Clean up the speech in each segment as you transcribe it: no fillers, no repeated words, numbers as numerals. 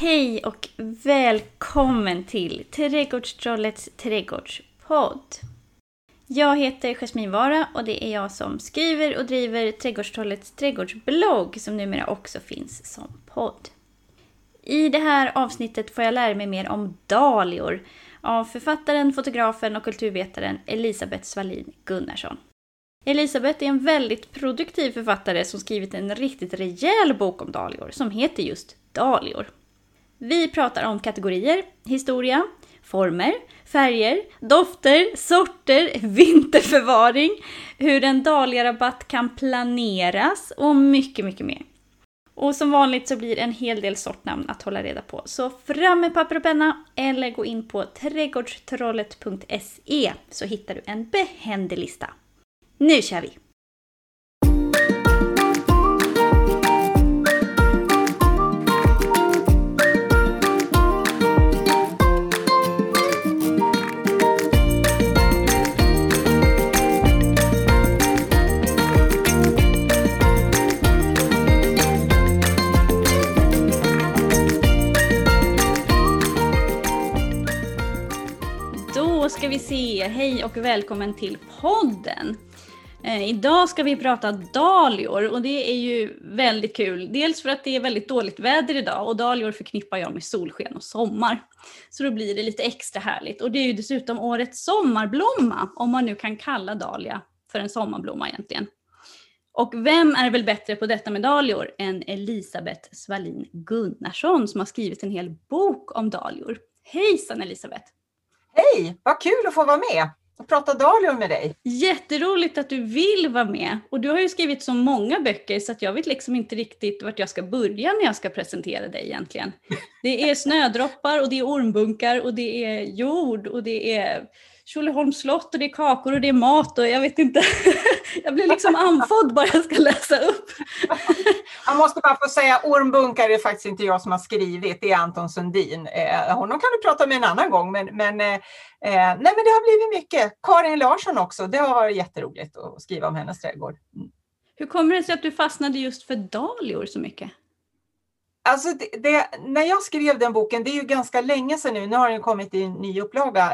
Hej och välkommen till Trädgårdstrollets trädgårdspodd. Jag heter Jasmin Vara och det är jag som skriver och driver Trädgårdstrollet trädgårdsblogg som numera också finns som podd. I det här avsnittet får jag lära mig mer om dahlior av författaren, fotografen och kulturvetaren Elisabeth Svalin Gunnarsson. Elisabeth är en väldigt produktiv författare som skrivit en riktigt rejäl bok om dahlior som heter just Dahlior. Vi pratar om kategorier, historia, former, färger, dofter, sorter, vinterförvaring, hur en dahliarabatt kan planeras och mycket, mycket mer. Och som vanligt så blir en hel del sortnamn att hålla reda på. Så fram med papper och penna eller gå in på trädgårdstrollet.se så hittar du en behändig lista. Nu kör vi! Ska vi se. Hej och välkommen till podden. Idag ska vi prata dahlior och det är ju väldigt kul. Dels för att det är väldigt dåligt väder idag och dahlior förknippar jag med solsken och sommar. Så då blir det lite extra härligt och det är ju dessutom årets sommarblomma, om man nu kan kalla dahlia för en sommarblomma egentligen. Och vem är väl bättre på detta med dahlior än Elisabeth Svalin Gunnarsson som har skrivit en hel bok om dahlior. Hejsan Elisabeth! Hej, vad kul att få vara med och prata dahlior med dig. Jätteroligt att du vill vara med. Och du har ju skrivit så många böcker så att jag vet liksom inte riktigt vart jag ska börja när jag ska presentera dig egentligen. Det är snödroppar och det är ormbunkar och det är jord och det är Kjolholm slott och det är kakor och det är mat och jag vet inte. Jag blir liksom andfådd bara jag ska läsa upp. Jag måste bara få säga, ormbunkar är faktiskt inte jag som har skrivit, det är Anton Sundin. Honom kan du prata med en annan gång, men det har blivit mycket. Karin Larsson också, det har varit jätteroligt att skriva om hennes trädgård. Mm. Hur kommer det sig att du fastnade just för dahlior så mycket? Alltså när jag skrev den boken, det är ju ganska länge sedan nu har den kommit i en ny upplaga,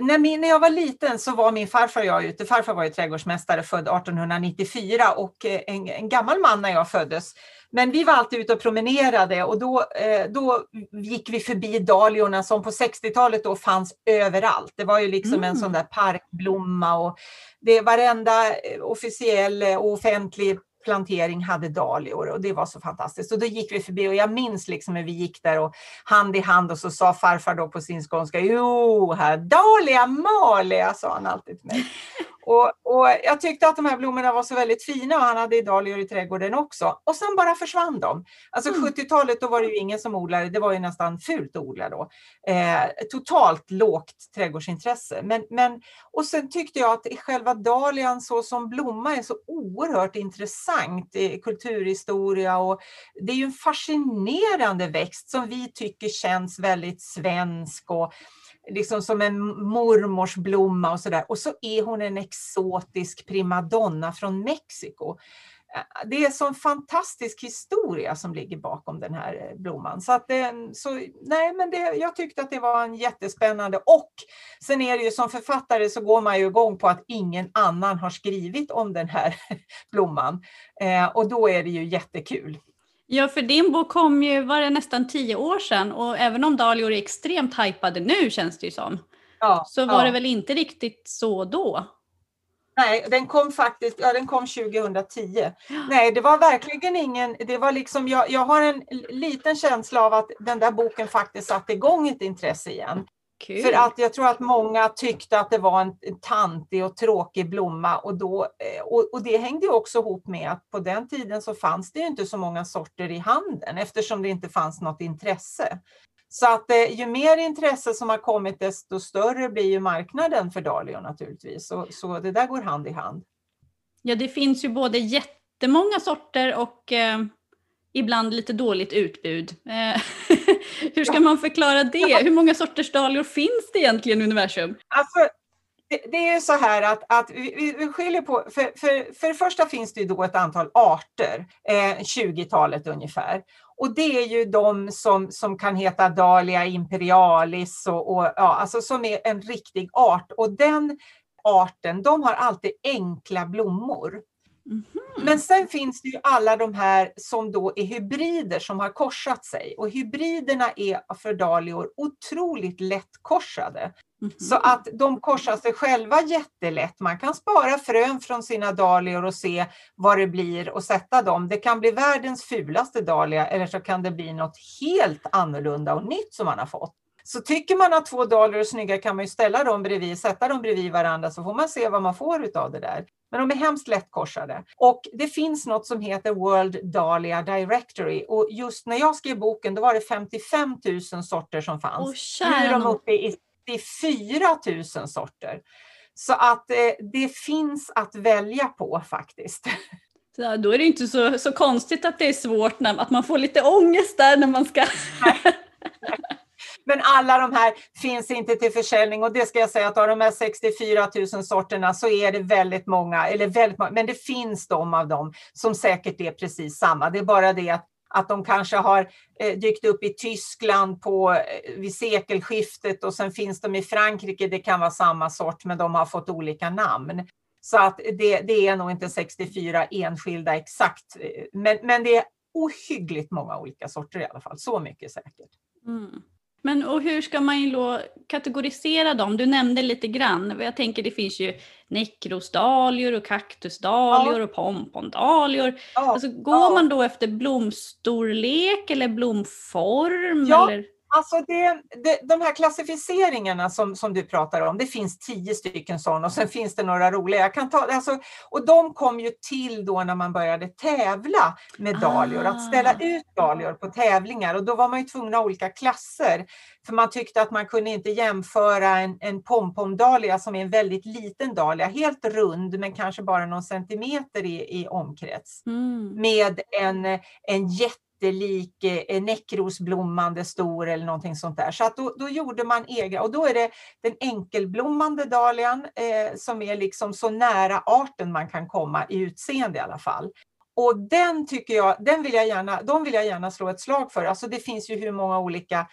när jag var liten så var min farfar och jag ute. Farfar var ju trädgårdsmästare, född 1894 och en gammal man när jag föddes. Men vi var alltid ute och promenerade och då gick vi förbi dahliorna som på 60-talet då fanns överallt. Det var ju liksom en sån där parkblomma och det varenda officiell och offentlig plantering hade dahlior och det var så fantastiskt. Och då gick vi förbi och jag minns liksom hur vi gick där och hand i hand och så sa farfar då på sin skånska, jo här, dahlia malia, sa han alltid till mig. och jag tyckte att de här blommorna var så väldigt fina och han hade dahlior i trädgården också. Och sen bara försvann de. Alltså 70-talet då var det ju ingen som odlade, det var ju nästan fult att odla då. Totalt lågt trädgårdsintresse. Och sen tyckte jag att själva dahlian så som blomma är så oerhört intressant. Kulturhistoria och det är ju en fascinerande växt som vi tycker känns väldigt svensk och liksom som en mormors blomma och sådär. Och så är hon en exotisk primadonna från Mexiko. Det är en sån fantastisk historia som ligger bakom den här blomman. Jag tyckte att det var en jättespännande. Och sen är det ju som författare så går man ju igång på att ingen annan har skrivit om den här blomman. Och då är det ju jättekul. Ja, för din bok kom ju, var det nästan 10 år sedan. Och även om dahlior är extremt hypade nu känns det ju som. Ja, så var det väl inte riktigt så då? Nej, den kom 2010. Nej, det var verkligen ingen, det var liksom, jag har en liten känsla av att den där boken faktiskt satte igång ett intresse igen. Kul. För att jag tror att många tyckte att det var en tantig och tråkig blomma och det hängde också ihop med att på den tiden så fanns det ju inte så många sorter i handeln eftersom det inte fanns något intresse. Så att ju mer intresse som har kommit desto större blir ju marknaden för dahlior naturligtvis. Så det där går hand i hand. Ja, det finns ju både jättemånga sorter och ibland lite dåligt utbud. Hur ska man förklara det? Hur många sorters dahlior finns det egentligen i universum? Alltså, Det är så här att vi skiljer på, för det första finns det ju då ett antal arter, 20-talet ungefär. Och det är ju de som kan heta Dalia imperialis och ja, alltså som är en riktig art. Och den arten, de har alltid enkla blommor. Mm-hmm. Men sen finns det ju alla de här som då är hybrider som har korsat sig. Och hybriderna är för dahlior otroligt lättkorsade. Mm-hmm. Så att de korsar sig själva jättelätt. Man kan spara frön från sina dahlior och se vad det blir och sätta dem. Det kan bli världens fulaste dahlia eller så kan det bli något helt annorlunda och nytt som man har fått. Så tycker man att två dahlior är snygga kan man ju ställa dem bredvid, sätta dem bredvid varandra så får man se vad man får av det där. Men de är hemskt lättkorsade. Och det finns något som heter World Dahlia Directory. Och just när jag skrev boken då var det 55 000 sorter som fanns. Oh, nu är de uppe i 4 000 sorter. Så att det finns att välja på faktiskt. Så då är det inte så konstigt att det är svårt, att man får lite ångest där när man ska... Men alla de här finns inte till försäljning och det ska jag säga att av de här 64 000 sorterna så är det väldigt många, men det finns de av dem som säkert är precis samma. Det är bara det att de kanske har dykt upp i Tyskland vid sekelskiftet och sen finns de i Frankrike, det kan vara samma sort men de har fått olika namn. Så att det är nog inte 64 enskilda exakt, men det är ohyggligt många olika sorter i alla fall, så mycket säkert. Mm. Men och hur ska man då kategorisera dem? Du nämnde lite grann. Jag tänker det finns ju nekrosdalior och kaktusdalior och pompondalior. Ja. Alltså, går man då efter blomstorlek eller blomform? Ja, eller? Alltså de här klassificeringarna som du pratar om, det finns 10 stycken sådana och sen finns det några roliga. Och de kom ju till då när man började tävla med dahlior, att ställa ut dahlior på tävlingar och då var man ju tvungen att ha olika klasser för man tyckte att man kunde inte jämföra en pompomdahlia som är en väldigt liten dahlia, helt rund men kanske bara någon centimeter i omkrets med en jättelik nekrosblommande stor eller någonting sånt där. Så att då gjorde man egna. Och då är det den enkelblommande dahlian som är liksom så nära arten man kan komma i utseende i alla fall. Och den tycker jag, de vill jag gärna slå ett slag för. Alltså det finns ju hur många olika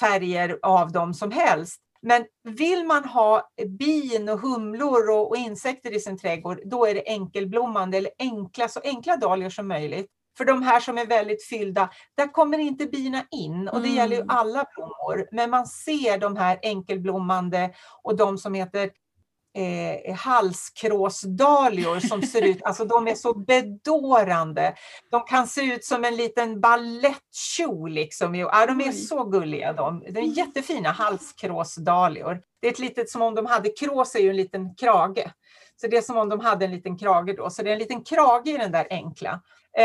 färger av dem som helst. Men vill man ha bin och humlor och insekter i sin trädgård, då är det enkelblommande eller så enkla dahlior som möjligt. För de här som är väldigt fyllda, där kommer inte bina in och det gäller ju alla blommor. Men man ser de här enkelblommande och de som heter halskråsdalior som ser ut, alltså de är så bedårande. De kan se ut som en liten ballettkjol liksom. Ja, de är så gulliga de. Det är jättefina halskråsdalior. Det är ett litet, som om de hade krås är ju en liten krage. Så det är som om de hade en liten krage då. Så det är en liten krage i den där enkla.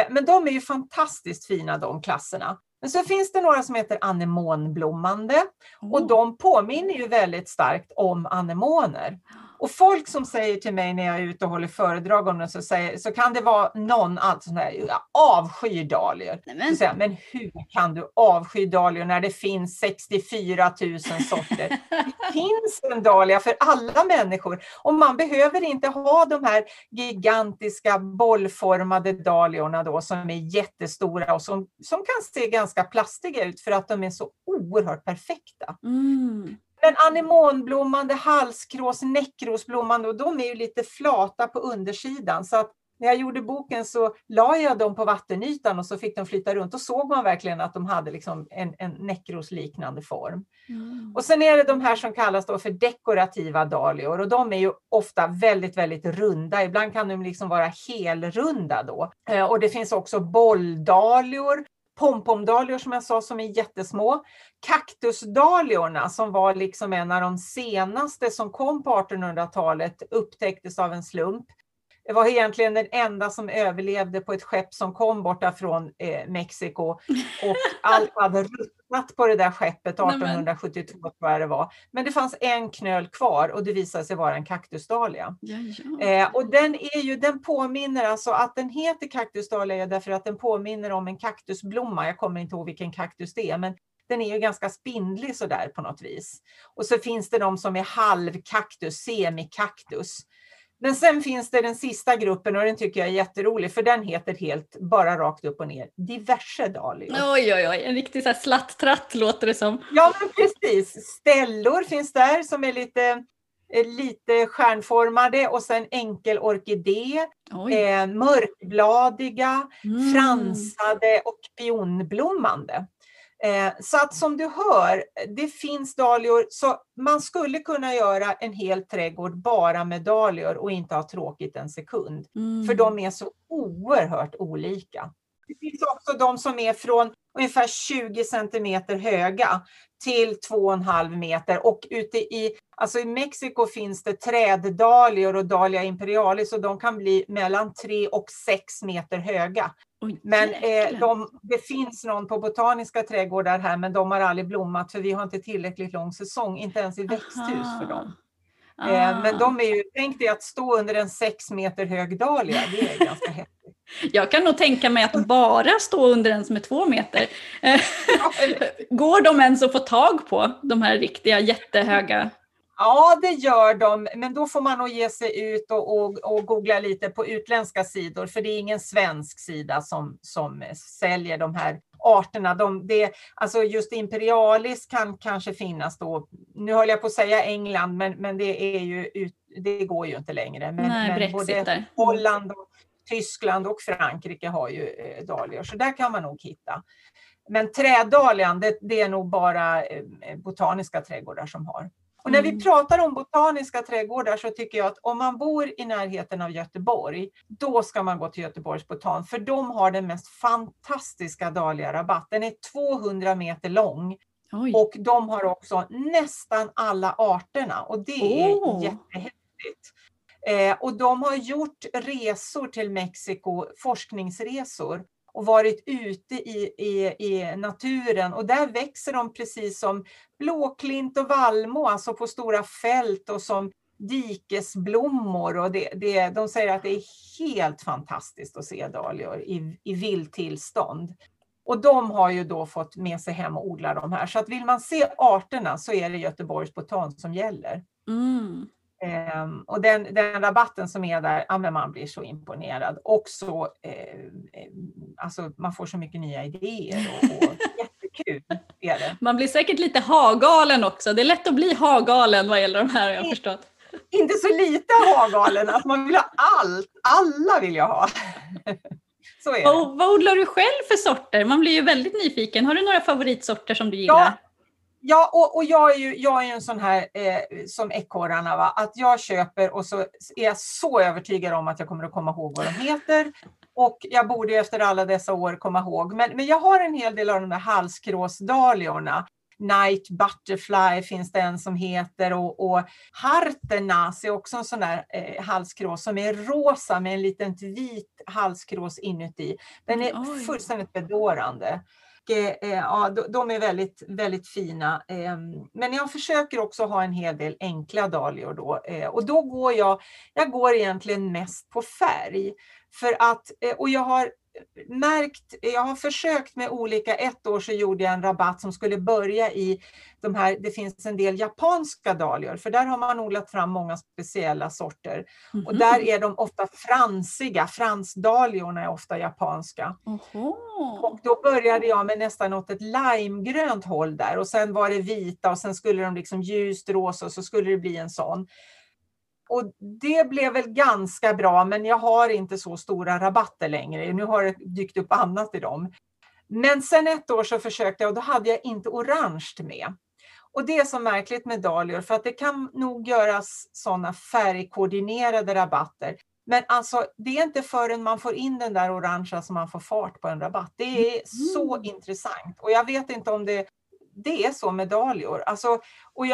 Men de är ju fantastiskt fina de klasserna. Men så finns det några som heter anemonblommande. Och de påminner ju väldigt starkt om anemoner. Och folk som säger till mig när jag är ute och håller föredrag om det så kan det vara någon avskyr dahlior. Men hur kan du avsky dahlior när det finns 64 000 sorter? Det finns en dahlia för alla människor. Och man behöver inte ha de här gigantiska bollformade dahliorna då, som är jättestora och som kan se ganska plastiga ut för att de är så oerhört perfekta. Mm. Men anemonblommande, halskrås, nekrosblommande och de är ju lite flata på undersidan så att när jag gjorde boken så la jag dem på vattenytan och så fick de flyta runt och såg man verkligen att de hade liksom en nekrosliknande form. Mm. Och sen är det de här som kallas då för dekorativa dahlior och de är ju ofta väldigt, väldigt runda. Ibland kan de liksom vara helrunda då. Och det finns också bolldahlior. Pompomdalior som jag sa som är jättesmå. Kaktusdaliorna som var liksom en av de senaste som kom på 1800-talet upptäcktes av en slump. Det var egentligen den enda som överlevde på ett skepp som kom borta från Mexiko. Och allt hade ruttnat på det där skeppet 1872 tror jag det var. Men det fanns en knöl kvar och det visade sig vara en kaktusdahlia. Ja. Och den påminner, alltså att den heter kaktusdahlia därför att den påminner om en kaktusblomma. Jag kommer inte ihåg vilken kaktus det är men Den är ju ganska spindlig så där på något vis. Och så finns det de som är halvkaktus, semikaktus. Men sen finns det den sista gruppen, och den tycker jag är jätterolig, för den heter helt bara rakt upp och ner diverse dahlior. Oj, oj, oj, en riktig så här slatt-tratt låter det som. Ja, men precis. Ställor finns där som är lite stjärnformade, och sen enkel orkidé, mörkbladiga, fransade och pionblommande. Så att som du hör, det finns dahlior, så man skulle kunna göra en hel trädgård bara med dahlior och inte ha tråkigt en sekund. För de är så oerhört olika. Det finns också de som är från ungefär 20 centimeter höga till 2,5 meter. Och i Mexiko finns det träddahlior och Dalia imperialis, och de kan bli mellan 3 och 6 meter höga. Oj, men det finns någon på botaniska trädgårdar här, men de har aldrig blommat för vi har inte tillräckligt lång säsong, inte ens i växthus för dem. Men de är ju, tänk dig att stå under en 6 meter hög dahlia, det är ganska häftigt. Jag kan nog tänka mig att bara stå under en som är 2 meter. Går de ens att få tag på, de här riktiga jättehöga? Ja, det gör de, men då får man nog ge sig ut och googla lite på utländska sidor, för det är ingen svensk sida som säljer de här arterna. Just imperialis kan kanske finnas då, nu höll jag på att säga England, men det går ju inte längre. Men både Holland, och Tyskland och Frankrike har ju dahlior, så där kan man nog hitta. Men träddahlian, det är nog bara botaniska trädgårdar som har. Och när vi pratar om botaniska trädgårdar så tycker jag att om man bor i närheten av Göteborg, då ska man gå till Göteborgs botan. För de har den mest fantastiska dahliarabatt. Den är 200 meter lång. Oj. Och de har också nästan alla arterna. Och det är jättehäftigt. Och de har gjort resor till Mexiko, forskningsresor. Och varit ute i naturen. Och där växer de precis som blåklint och vallmo. Alltså på stora fält och som dikesblommor. Och de säger att det är helt fantastiskt att se dahlior i vild tillstånd. Och de har ju då fått med sig hem och odla de här. Så att vill man se arterna så är det Göteborgs botan som gäller. Och den rabatten som är där, man blir så imponerad. Och så, man får så mycket nya idéer och jättekul är det. Man blir säkert lite hagalen också. Det är lätt att bli hagalen vad gäller de här, jag har förstått. Inte så lite hagalen, att man vill ha allt. Alla vill jag ha. Så är det. Och vad odlar du själv för sorter? Man blir ju väldigt nyfiken. Har du några favoritsorter som du gillar? Ja, och jag är ju en sån här som ekorrarna, va? Att jag köper och så är jag så övertygad om att jag kommer att komma ihåg vad de heter. Och jag borde ju efter alla dessa år komma ihåg. Men jag har en hel del av de där halskråsdahliorna. Night Butterfly finns det en som heter. Och Hartenas är också en sån där halskrås som är rosa med en liten vit halskrås inuti. Den är fullständigt bedårande. Ja, de är väldigt, väldigt fina. Men jag försöker också ha en hel del enkla dahlior då. Och då går jag går egentligen mest på färg. För att, och jag har försökt med olika, ett år så gjorde jag en rabatt som skulle börja i de här, det finns en del japanska dahlior, för där har man odlat fram många speciella sorter. Och där är de ofta fransiga, fransdahliorna är ofta japanska. Och då började jag med nästan åt ett limegrönt håll där, och sen var det vita och sen skulle de liksom ljust rosa och så skulle det bli en sån. Och det blev väl ganska bra, men jag har inte så stora rabatter längre. Nu har det dykt upp annat i dem. Men sen ett år så försökte jag, och då hade jag inte orange med. Och det är så märkligt med dahlior, för att det kan nog göras sådana färgkoordinerade rabatter. Men alltså, det är inte förrän man får in den där orangea som man får fart på en rabatt. Det är så intressant. Och jag vet inte om det är så med dahlior. Alltså, och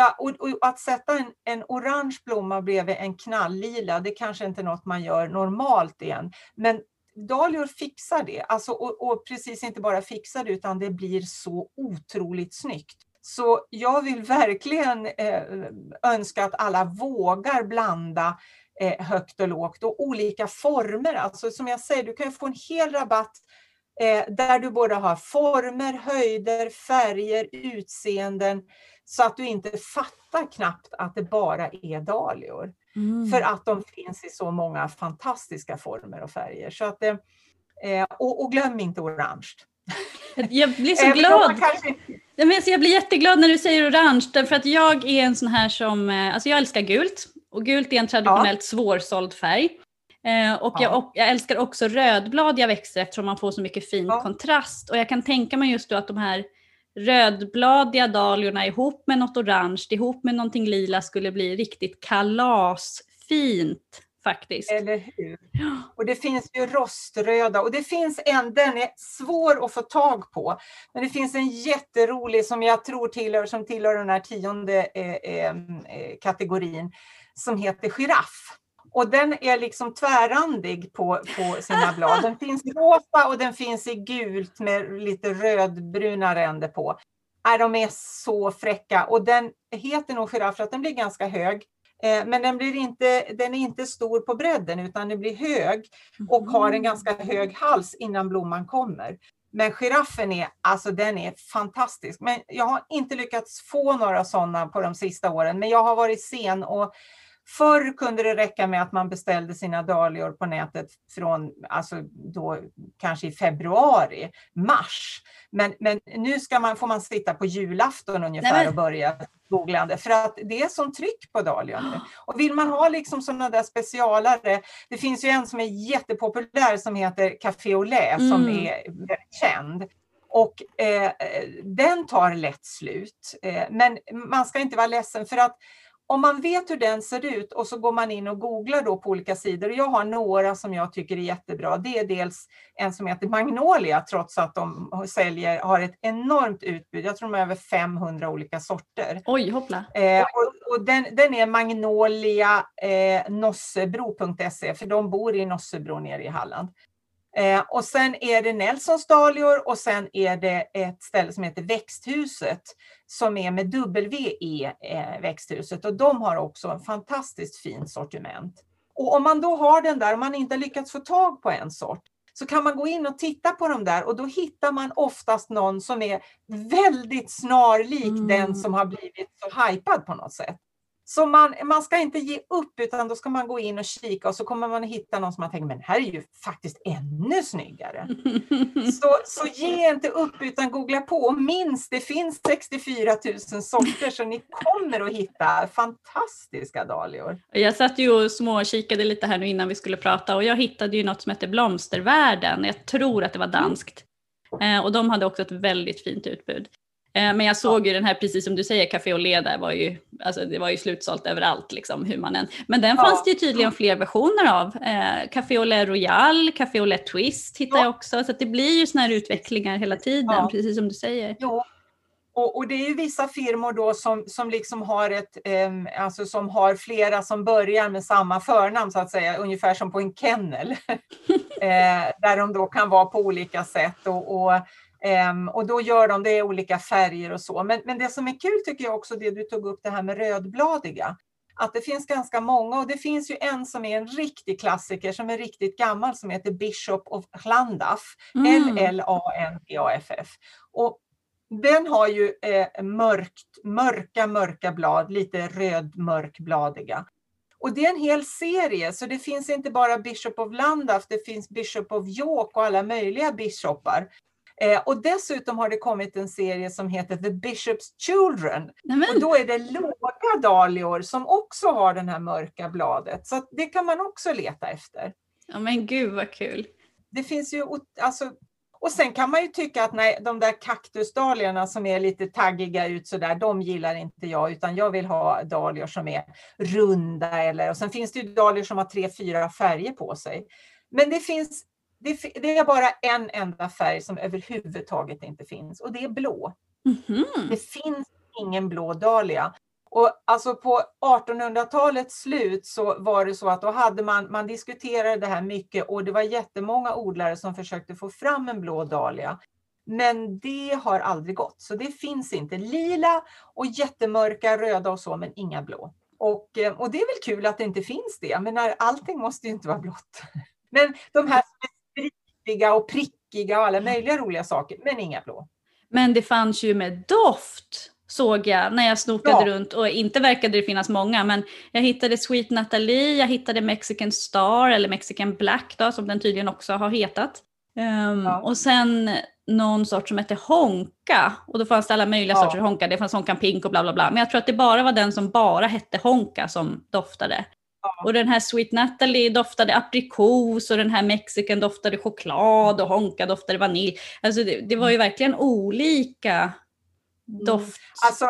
att sätta en orange blomma bredvid en knalllila, det kanske inte är något man gör normalt igen. Men dahlior fixar det. Alltså, och precis inte bara fixar det, utan det blir så otroligt snyggt. Så jag vill verkligen önska att alla vågar blanda högt och lågt. Och olika former. Alltså, som jag säger, du kan ju få en hel rabatt Där du både har former, höjder, färger, utseenden. Så att du inte fattar knappt att det bara är dahlior. Mm. För att de finns i så många fantastiska former och färger. Så att, och glöm inte orange. Jag blir så glad. Jag blir jätteglad när du säger orange. För att jag är en sån här som... Alltså jag älskar gult. Och gult är en traditionellt svårsåld färg. Och jag älskar också rödbladiga växter eftersom man får så mycket fin kontrast. Och jag kan tänka mig just då att de här rödbladiga dahliorna ihop med något orange, ihop med någonting lila skulle bli riktigt kalasfint faktiskt. Eller hur? Och det finns ju roströda och det finns den är svår att få tag på. Men det finns en jätterolig som jag tror tillhör den här 10:e kategorin som heter giraff. Och den är liksom tvärrandig på sina blad. Den finns i rosa och den finns i gult med lite rödbruna ränder på. De är så fräcka. Och den heter nog giraff för att den blir ganska hög. Men den är inte stor på bredden utan den blir hög. Och har en ganska hög hals innan blomman kommer. Men giraffen den är fantastisk. Men jag har inte lyckats få några sådana på de sista åren. Men jag har varit sen och... Förr kunde det räcka med att man beställde sina dahlior på nätet från då kanske i februari, mars. Men nu får man sitta på julafton ungefär och börja googlande. För att det är sån tryck på dahlior nu. Och vill man ha liksom sådana där specialare. Det finns ju en som är jättepopulär som heter Café au Lait som är känd. Och den tar lätt slut. Men man ska inte vara ledsen för att om man vet hur den ser ut och så går man in och googlar då på olika sidor. Och jag har några som jag tycker är jättebra. Det är dels en som heter Magnolia trots att de har ett enormt utbud. Jag tror de har över 500 olika sorter. Oj, hoppla. Och den är magnolianossebro.se för de bor i Nossebro nere i Halland. Och sen är det Nilssons Dahlior och sen är det ett ställe som heter Växthuset som är med W-E Växthuset. Och de har också en fantastiskt fin sortiment. Och om man då har den där och man inte lyckats få tag på en sort så kan man gå in och titta på dem där och då hittar man oftast någon som är väldigt snarlik den som har blivit så hypad på något sätt. Så man ska inte ge upp utan då ska man gå in och kika och så kommer man hitta någon som man tänker men här är ju faktiskt ännu snyggare. Så ge inte upp utan googla på och minst det finns 64 000 sorter så ni kommer att hitta fantastiska dahlior. Jag satt ju och småkikade lite här nu innan vi skulle prata och jag hittade ju något som heter Blomstervärlden. Jag tror att det var danskt och de hade också ett väldigt fint utbud. Men jag såg ju den här, precis som du säger, Café au Lait där det var ju slutsålt överallt liksom, hur man än. Men den fanns det ju tydligen fler versioner av. Café au Lait Royal, Café au Lait Twist hittar jag också. Så att det blir ju såna här utvecklingar hela tiden, precis som du säger. Ja. Och det är ju vissa firmor då som liksom har som har flera som börjar med samma förnamn så att säga, ungefär som på en kennel. Där de då kan vara på olika sätt och då gör de det i olika färger och så. Men det som är kul tycker jag också det du tog upp det här med rödbladiga. Att det finns ganska många och det finns ju en som är en riktig klassiker som är riktigt gammal som heter Bishop of Llandaff. L-L-A-N-D-A-F-F. Och den har ju mörka blad, lite rödmörkbladiga. Och det är en hel serie så det finns inte bara Bishop of Llandaff, det finns Bishop of York och alla möjliga bishopar. Och dessutom har det kommit en serie som heter The Bishop's Children. Och då är det låga dahlior som också har den här mörka bladet. Så det kan man också leta efter. Ja men gud vad kul. Det finns ju, och sen kan man ju tycka att de där kaktusdahliorna som är lite taggiga ut sådär, de gillar inte jag utan jag vill ha dahlior som är runda. Och sen finns det ju dahlior som har 3-4 färger på sig. Men det är bara en enda färg som överhuvudtaget inte finns. Och det är blå. Mm-hmm. Det finns ingen blå dahlia. Och på 1800-talets slut så var det så att då hade man diskuterade det här mycket. Och det var jättemånga odlare som försökte få fram en blå dahlia. Men det har aldrig gått. Så det finns inte lila och jättemörka röda och så men inga blå. Och det är väl kul att det inte finns det. Men allting måste ju inte vara blått. Men de här och prickiga prickiga och alla möjliga roliga saker, men inga blå. Men det fanns ju med doft, såg jag när jag snokade runt, och inte verkade det finnas många, men jag hittade Sweet Natalie, jag hittade Mexican Star eller Mexican Black då, som den tydligen också har hetat. Och sen någon sort som hette Honka, och då fanns det alla möjliga sorters Honka, det fanns Honka Pink och bla bla bla, men jag tror att det bara var den som bara hette Honka som doftade. Och den här Sweet Natalie doftade aprikos, och den här Mexican doftade choklad, och Honka doftade vanilj. Alltså det var ju verkligen olika doft. Alltså,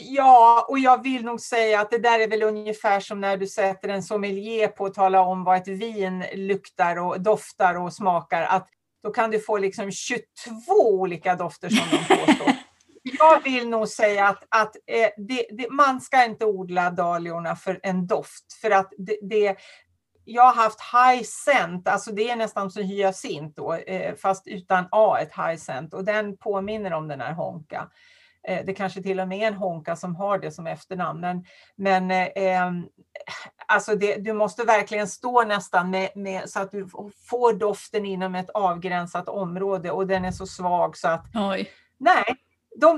ja, och jag vill nog säga att det där är väl ungefär som när du sätter en sommelier på att tala om vad ett vin luktar och doftar och smakar. Att då kan du få liksom 22 olika dofter som de påstår. Jag vill nog säga att man ska inte odla dahliorna för en doft. För att jag har haft hyacinth, alltså det är nästan som hyacint då, fast utan A, ett hyacinth. Och den påminner om den här Honka. Det kanske till och med är en Honka som har det som efternamn. Men du måste verkligen stå nästan med så att du får doften inom ett avgränsat område. Och den är så svag så att... Oj. Nej.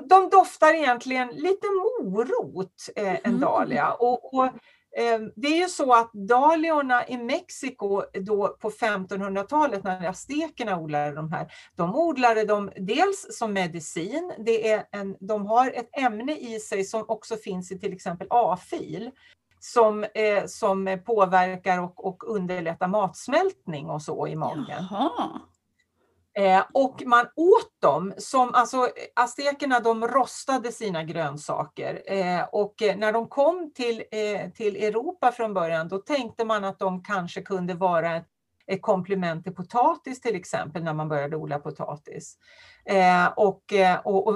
De doftar egentligen lite morot än dahlia. Och det är ju så att dahliorna i Mexiko då på 1500-talet när aztekerna odlade de här. De odlade dem dels som medicin. De har ett ämne i sig som också finns i till exempel afil. Som påverkar och underlättar matsmältning och så i magen. Jaha. Och man åt dem som, alltså aztekerna, de rostade sina grönsaker och när de kom till Europa från början, då tänkte man att de kanske kunde vara ett komplement till potatis till exempel, när man började odla potatis och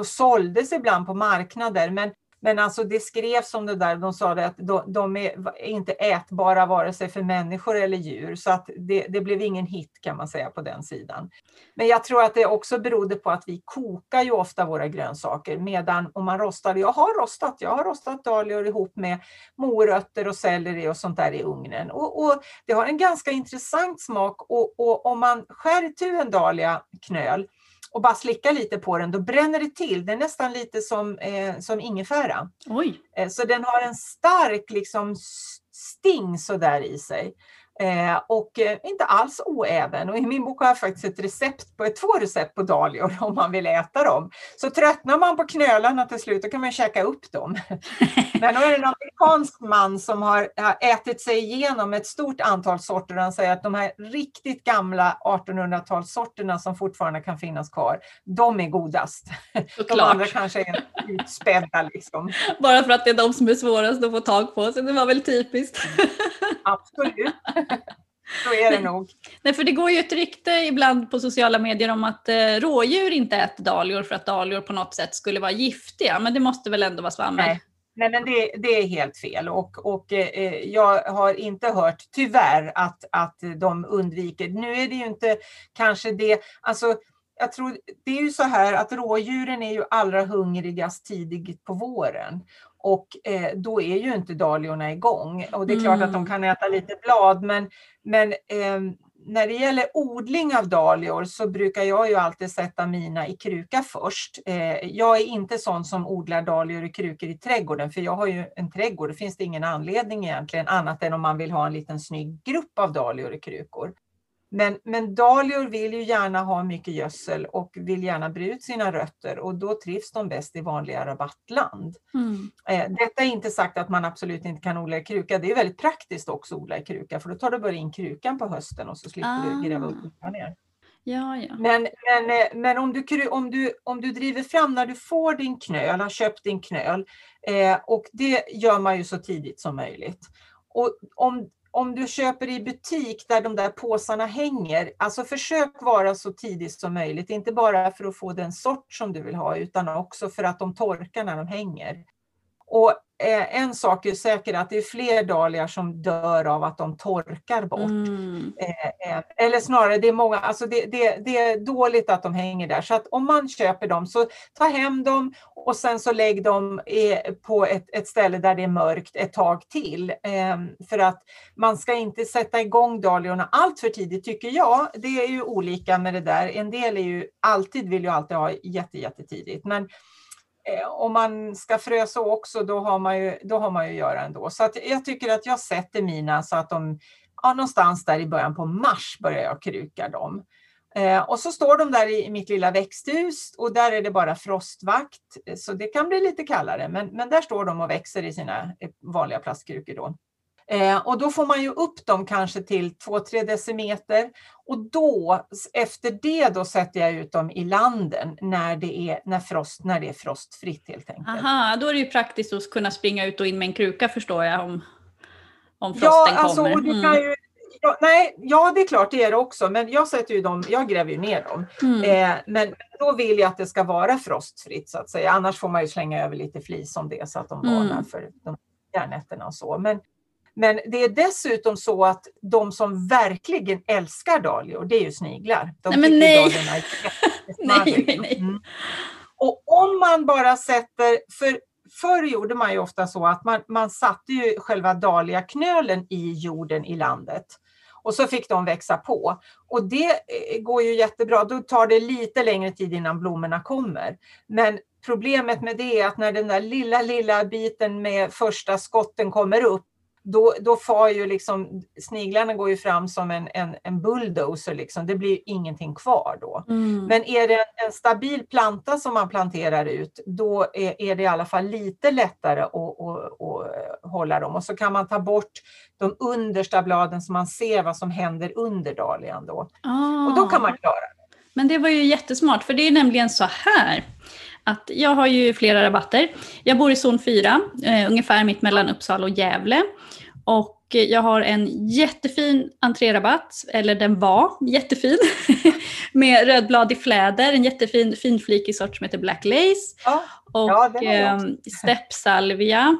såldes ibland på marknader, men alltså det skrevs om det där, de sa det att de är inte ätbara vare sig för människor eller djur, så att det blev ingen hit kan man säga på den sidan. Men jag tror att det också berodde på att vi kokar ju ofta våra grönsaker, medan om man rostar, jag har rostat dahlior ihop med morötter och selleri och sånt där i ugnen. Och det har en ganska intressant smak, och om man skär itu en dahlia knöl och bara slicka lite på den, då bränner det till. Det är nästan lite som ingefära. Oj. Så den har en stark liksom sting så där i sig. Och inte alls oäven. Och i min bok har jag faktiskt ett recept på, två recept på dahlior om man vill äta dem. Så tröttnar man på knölarna till slut, då kan man käka upp dem. Men då är det en amerikansk man som har ätit sig igenom ett stort antal sorter. Han säger att de här riktigt gamla 1800-talssorterna som fortfarande kan finnas kvar, de är godast. De andra kanske är utspädda liksom. Bara för att det är de som är svårast att få tag på. Så det var väl typiskt. Absolut. Så är det nog. Nej, för det går ju ett rykte ibland på sociala medier om att rådjur inte äter dahlior för att dahlior på något sätt skulle vara giftiga. Men det måste väl ändå vara svammel? Nej, men det är helt fel. Och jag har inte hört tyvärr att de undviker. Nu är det ju inte kanske det... Alltså, jag tror det är ju så här att rådjuren är ju allra hungrigast tidigt på våren. Och då är ju inte dahliorna igång. Och det är klart att de kan äta lite blad. Men när det gäller odling av dahlior så brukar jag ju alltid sätta mina i kruka först. Jag är inte sån som odlar dahlior i krukor i trädgården. För jag har ju en trädgård. Det finns det ingen anledning egentligen. Annat än om man vill ha en liten snygg grupp av dahlior i krukor. Men dahlior vill ju gärna ha mycket gödsel och vill gärna bre ut sina rötter, och då trivs de bäst i vanliga rabattland. Detta är inte sagt att man absolut inte kan odla i kruka. Det är väldigt praktiskt också att odla i kruka, för då tar du bara in krukan på hösten och så slipper du gräva upp och ner. Ja. Men om du driver fram när du får din knöl, har köpt din knöl, och det gör man ju så tidigt som möjligt. Och om du köper i butik där de där påsarna hänger, alltså försök vara så tidigt som möjligt. Inte bara för att få den sort som du vill ha, utan också för att de torkar när de hänger. Och en sak är säker, att det är fler dahlior som dör av att de torkar bort. Eller snarare, det är många, alltså det är dåligt att de hänger där. Så att om man köper dem, så ta hem dem Och sen så lägg dem på ett ställe där det är mörkt ett tag till. För att man ska inte sätta igång dahliorna allt för tidigt, tycker jag. Det är ju olika med det där. En del är ju alltid, vill ju alltid ha jättetidigt. Men om man ska frö så också, då har man ju att göra ändå. Så att jag tycker att jag sätter mina så att de, ja, någonstans där i början på mars börjar jag kruka dem. Och så står de där i mitt lilla växthus och där är det bara frostvakt, så det kan bli lite kallare. Men där står de och växer i sina vanliga plastkrukor då. Och då får man ju upp dem kanske till 2-3 decimeter. Och då, efter det då sätter jag ut dem i landen när det är frostfritt helt enkelt. Aha, då är det ju praktiskt att kunna springa ut och in med en kruka, förstår jag, om frosten kommer. Och det kan ju... det är klart, det är det också. Men jag sätter ju dem, jag gräver ju ner dem. Men då vill jag att det ska vara frostfritt så att säga. Annars får man ju slänga över lite flis om det så att de varnar för de järnätterna och så. Men det är dessutom så att de som verkligen älskar dahlior, det är ju sniglar. Nej. Mm. Och om man bara sätter... Förr gjorde man ju ofta så att man satte ju själva dahliaknölen i jorden i landet. Och så fick de växa på. Och det går ju jättebra. Då tar det lite längre tid innan blommorna kommer. Men problemet med det är att när den där lilla biten med första skotten kommer upp, då far ju liksom, sniglarna går ju fram som en bulldozer liksom. Det blir ju ingenting kvar då. Men är det en stabil planta som man planterar ut, då är det i alla fall lite lättare att hålla dem. Och så kan man ta bort de understa bladen så man ser vad som händer under dahlian då. Och då kan man klara det. Men det var ju jättesmart, för det är nämligen så här att jag har ju flera rabatter. Jag bor i zon 4, ungefär mitt mellan Uppsala och Gävle. Och jag har en jättefin entrérabatt, eller den var jättefin, med rödbladig fläder, en jättefin finflikig sort som heter Black Lace, och steppsalvia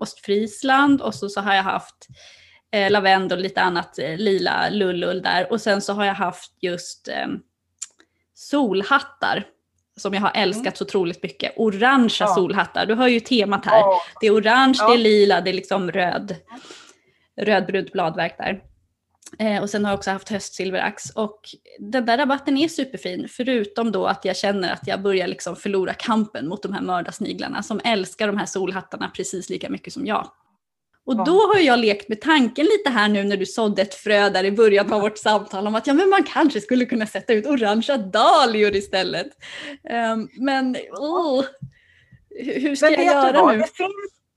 och Friesland, och så har jag haft lavendel och lite annat lila lullull där, och sen så har jag haft just solhattar som jag har älskat så otroligt mycket. Orangea solhattar. Du hör ju temat här. Det är orange, det är lila, det är liksom rödbrunt bladverk där. Och sen har jag också haft höstsilverax. Och den där rabatten är superfin. Förutom då att jag känner att jag börjar liksom förlora kampen mot de här mördarsniglarna som älskar de här solhattarna precis lika mycket som jag. Och då har jag lekt med tanken lite här nu när du sådde ett frö där i början av vårt samtal om att men man kanske skulle kunna sätta ut orangea dahlior istället. Hur ska jag göra nu?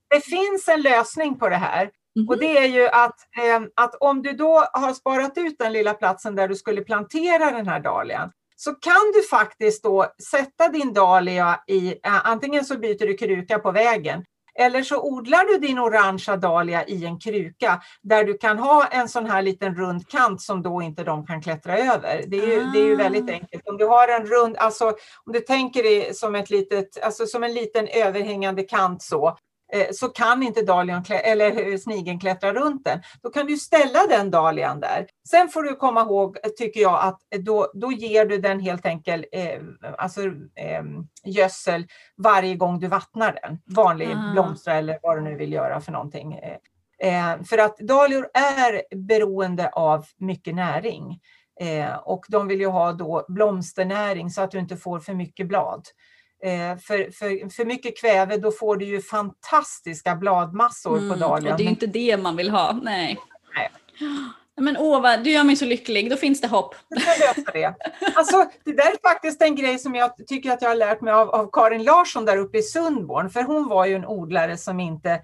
Det finns en lösning på det här. Mm-hmm. Och det är ju att om du då har sparat ut den lilla platsen där du skulle plantera den här dahlian, så kan du faktiskt då sätta din dahlia i, antingen så byter du kruka på vägen, eller så odlar du din orangea dahlia i en kruka där du kan ha en sån här liten rund kant som då inte de kan klättra över. Det är ju väldigt enkelt. Om du har en rund, alltså om du tänker dig som som en liten överhängande kant så kan inte dahlian eller snigeln klättra runt den. Då kan du ställa den dahlian där. Sen får du komma ihåg, tycker jag, att då ger du den helt enkelt gödsel varje gång du vattnar den. Vanlig blomstra eller vad du nu vill göra för någonting. För att dahlior är beroende av mycket näring. Och de vill ju ha då blomsternäring så att du inte får för mycket blad. För mycket kväve, då får du ju fantastiska bladmassor på dahlian. Och det är ju inte det man vill ha, nej. Men du gör mig så lycklig, då finns det hopp. Du kan lösa det. Alltså, det där är faktiskt en grej som jag tycker att jag har lärt mig av Karin Larsson där uppe i Sundborn. För hon var ju en odlare som inte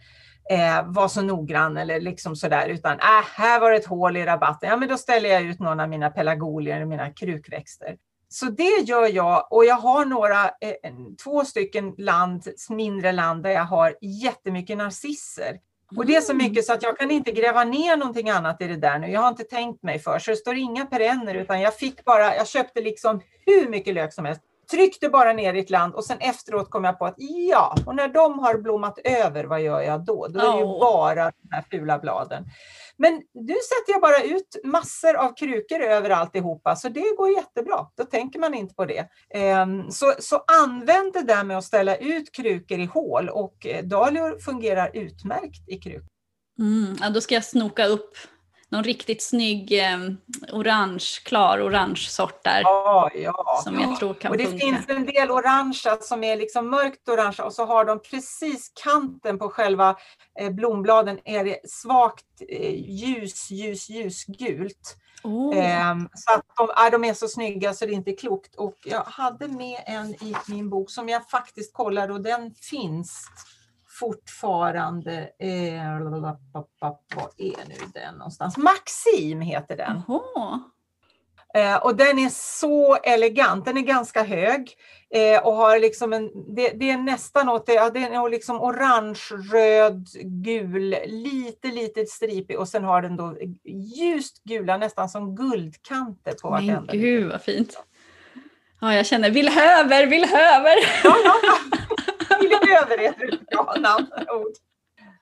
var så noggrann eller liksom sådär, utan här var det ett hål i rabatten. Ja, men då ställer jag ut någon av mina pelagolier och mina krukväxter. Så det gör jag, och jag har två stycken mindre land där jag har jättemycket narcisser. Och det är så mycket så att jag kan inte gräva ner någonting annat i det där nu. Jag har inte tänkt mig för, så det står inga perenner, utan jag köpte liksom hur mycket lök som helst. Tryck det bara ner i ett land och sen efteråt kom jag på att ja, och när de har blommat över, vad gör jag då? Då är det ju bara de här fula bladen. Men nu sätter jag bara ut massor av krukor över alltihopa, så det går jättebra. Då tänker man inte på det. Så använd det där med att ställa ut krukor i hål, och dahlior fungerar utmärkt i krukor. Ja, då ska jag snoka upp någon riktigt snygg klar orange sort där. Som jag tror kan funka. Och det finns en del orangea som är liksom mörkt orange, och så har de precis kanten på själva blombladen är det svagt ljusgult. Så att de är så snygga så det är inte klokt. Och jag hade med en i min bok som jag faktiskt kollade, och den finns fortfarande. Vad är nu den någonstans? Maxime heter den. Och den är så elegant. Den är ganska hög och har liksom det är nästan åt det. Ja, den är liksom orange, röd, gul, lite stripig, och sen har den då ljust gula, nästan som guldkanter på vartenda. Men gud vad fint. Ja, jag känner vill höver. Ja.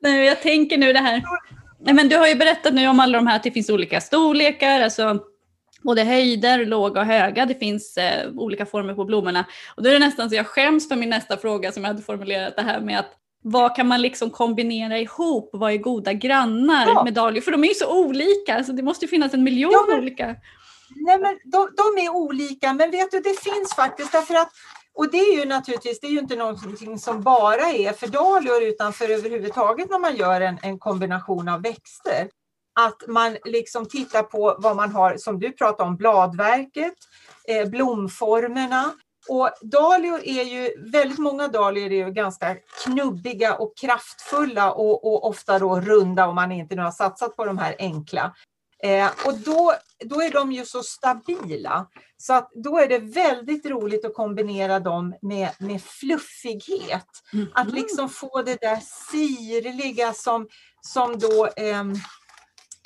Nej, jag tänker nu det här. Nej, men du har ju berättat nu om alla de här, att det finns olika storlekar, alltså både höjder, låga och höga. Det finns olika former på blommorna. Och då är det nästan så jag skäms för min nästa fråga som jag hade formulerat, det här med att vad kan man liksom kombinera ihop? Vad är goda grannar med dahlior? För de är ju så olika, så alltså det måste finnas en miljon olika. Nej, men de är olika, men vet du, det finns faktiskt, därför att, och det är ju naturligtvis, det är ju inte någonting som bara är för dahlior, utan för överhuvudtaget när man gör en kombination av växter. Att man liksom tittar på vad man har, som du pratade om, bladverket, blomformerna. Och dahlior är ju, väldigt många dahlior är ju ganska knubbiga och kraftfulla och ofta då runda, om man inte nu har satsat på de här enkla. Och då är de ju så stabila, så att då är det väldigt roligt att kombinera dem med fluffighet. Att liksom få det där sirliga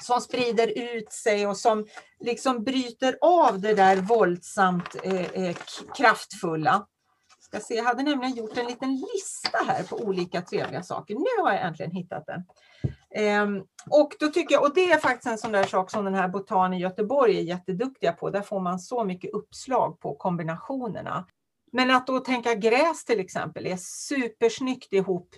som sprider ut sig och som liksom bryter av det där våldsamt kraftfulla. Jag hade nämligen gjort en liten lista här på olika trevliga saker. Nu har jag äntligen hittat den. Och då tycker jag, och det är faktiskt en sån där sak som den här botanen i Göteborg är jätteduktiga på. Där får man så mycket uppslag på kombinationerna. Men att då tänka gräs till exempel är supersnyggt ihop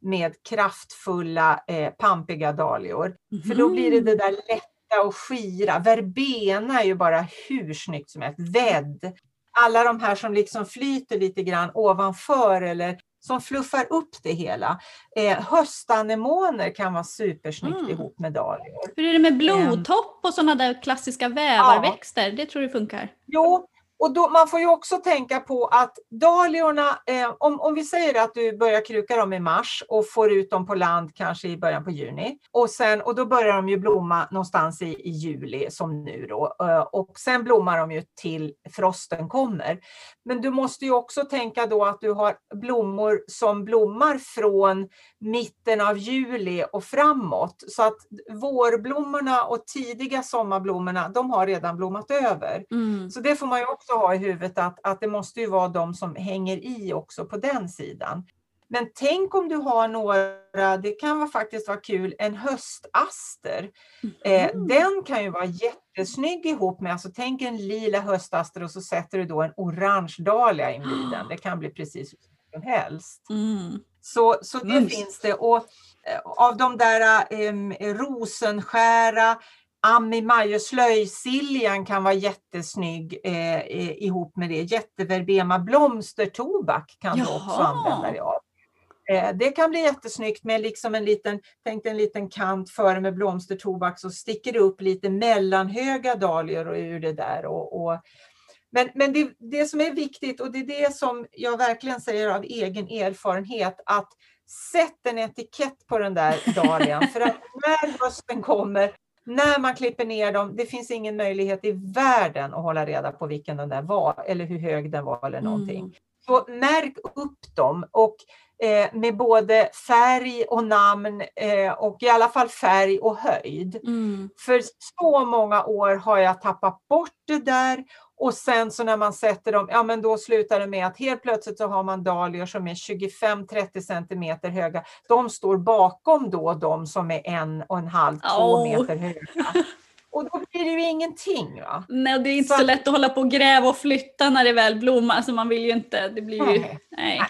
med kraftfulla, pampiga dahlior. För då blir det där lätta och skira. Verbena är ju bara hur snyggt som helst. Vädd. Alla de här som liksom flyter lite grann ovanför eller som fluffar upp det hela. Höstanemoner kan vara supersnyggt ihop med dahlior. Hur är det med blodtopp och sådana där klassiska vävarväxter? Ja. Det tror du funkar? Jo, och då, man får ju också tänka på att dahliorna, om vi säger att du börjar kruka dem i mars och får ut dem på land kanske i början på juni. Och då börjar de ju blomma någonstans i juli som nu då. Och sen blommar de ju till frosten kommer. Men du måste ju också tänka då att du har blommor som blommar från mitten av juli och framåt. Så att vårblommorna och tidiga sommarblommorna, de har redan blommat över. Så det får man ju också ha i huvudet att det måste ju vara de som hänger i också på den sidan. Men tänk om du har några, det kan faktiskt vara kul, en höstaster. Den kan ju vara jättesnygg ihop med, alltså tänk en lila höstaster och så sätter du då en orange dahlia invid den. Det kan bli precis som helst. Så det finns det. Och av de där rosenskära, Ami-maj och slöjsiljan kan vara jättesnygg ihop med det. Jätteverbema, blomstertobak kan du också använda dig av. Det kan bli jättesnyggt med liksom en liten kant före med blomstertobak, så sticker det upp lite mellanhöga dahlior och ur det där. Men det som är viktigt, och det är det som jag verkligen säger av egen erfarenhet, att sätt en etikett på den där dahlian. För att när hösten kommer, när man klipper ner dem, det finns ingen möjlighet i världen att hålla reda på vilken den där var eller hur hög den var eller någonting. Så märk upp dem och med både färg och namn och i alla fall färg och höjd. För så många år har jag tappat bort det där Och sen så när man sätter dem, ja men då slutar det med att helt plötsligt så har man dahlior som är 25-30 centimeter höga. De står bakom då de som är 1,5-2 meter höga. Och då blir det ju ingenting, va? Nej, det är inte så lätt att hålla på och gräva och flytta när det väl blommar. Alltså man vill ju inte, det blir ju... Nej.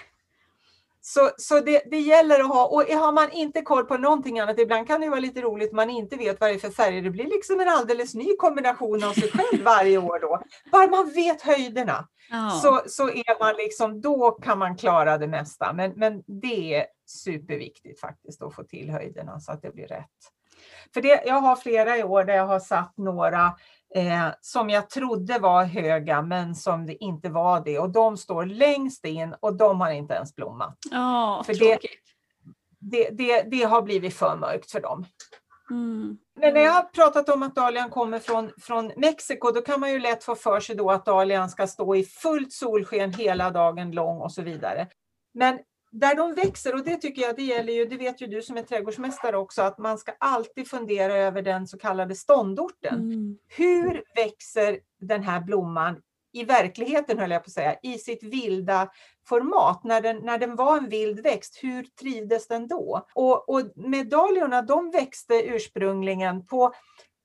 Så det gäller att ha, och har man inte koll på någonting annat, ibland kan det vara lite roligt, man inte vet vad det är för färger, det blir liksom en alldeles ny kombination av sig själv varje år då. Bara man vet höjderna, så är man liksom, då kan man klara det mesta, men det är superviktigt faktiskt att få till höjderna så att det blir rätt. För det, jag har flera i år där jag har satt några som jag trodde var höga men som det inte var det, och de står längst in och de har inte ens blommat. För det har blivit för mörkt för dem. Men när jag har pratat om att dahlian kommer från Mexiko, då kan man ju lätt få för sig då att dahlian ska stå i fullt solsken hela dagen lång och så vidare. Men där de växer, och det tycker jag det gäller ju, det vet ju du som är trädgårdsmästare också, att man ska alltid fundera över den så kallade ståndorten. Hur växer den här blomman i verkligheten, höll jag på att säga, i sitt vilda format? När den var en vild växt, hur trivdes den då? Och med dahliorna, de växte ursprungligen på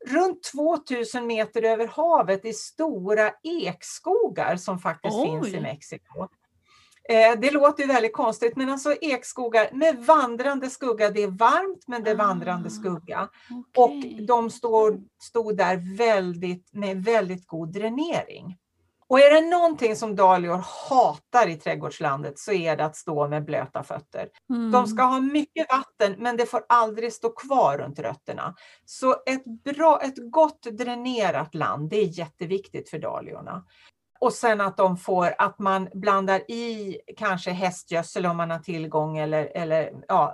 runt 2000 meter över havet i stora ekskogar som faktiskt finns i Mexiko. Det låter ju väldigt konstigt, men alltså ekskogar med vandrande skugga, det är varmt men det är vandrande skugga. Och de stod där med väldigt god dränering. Och är det någonting som dahlior hatar i trädgårdslandet så är det att stå med blöta fötter. De ska ha mycket vatten men det får aldrig stå kvar runt rötterna. Så ett gott dränerat land, det är jätteviktigt för dahliorna. Och sen att de får, att man blandar i kanske hästgödsel om man har tillgång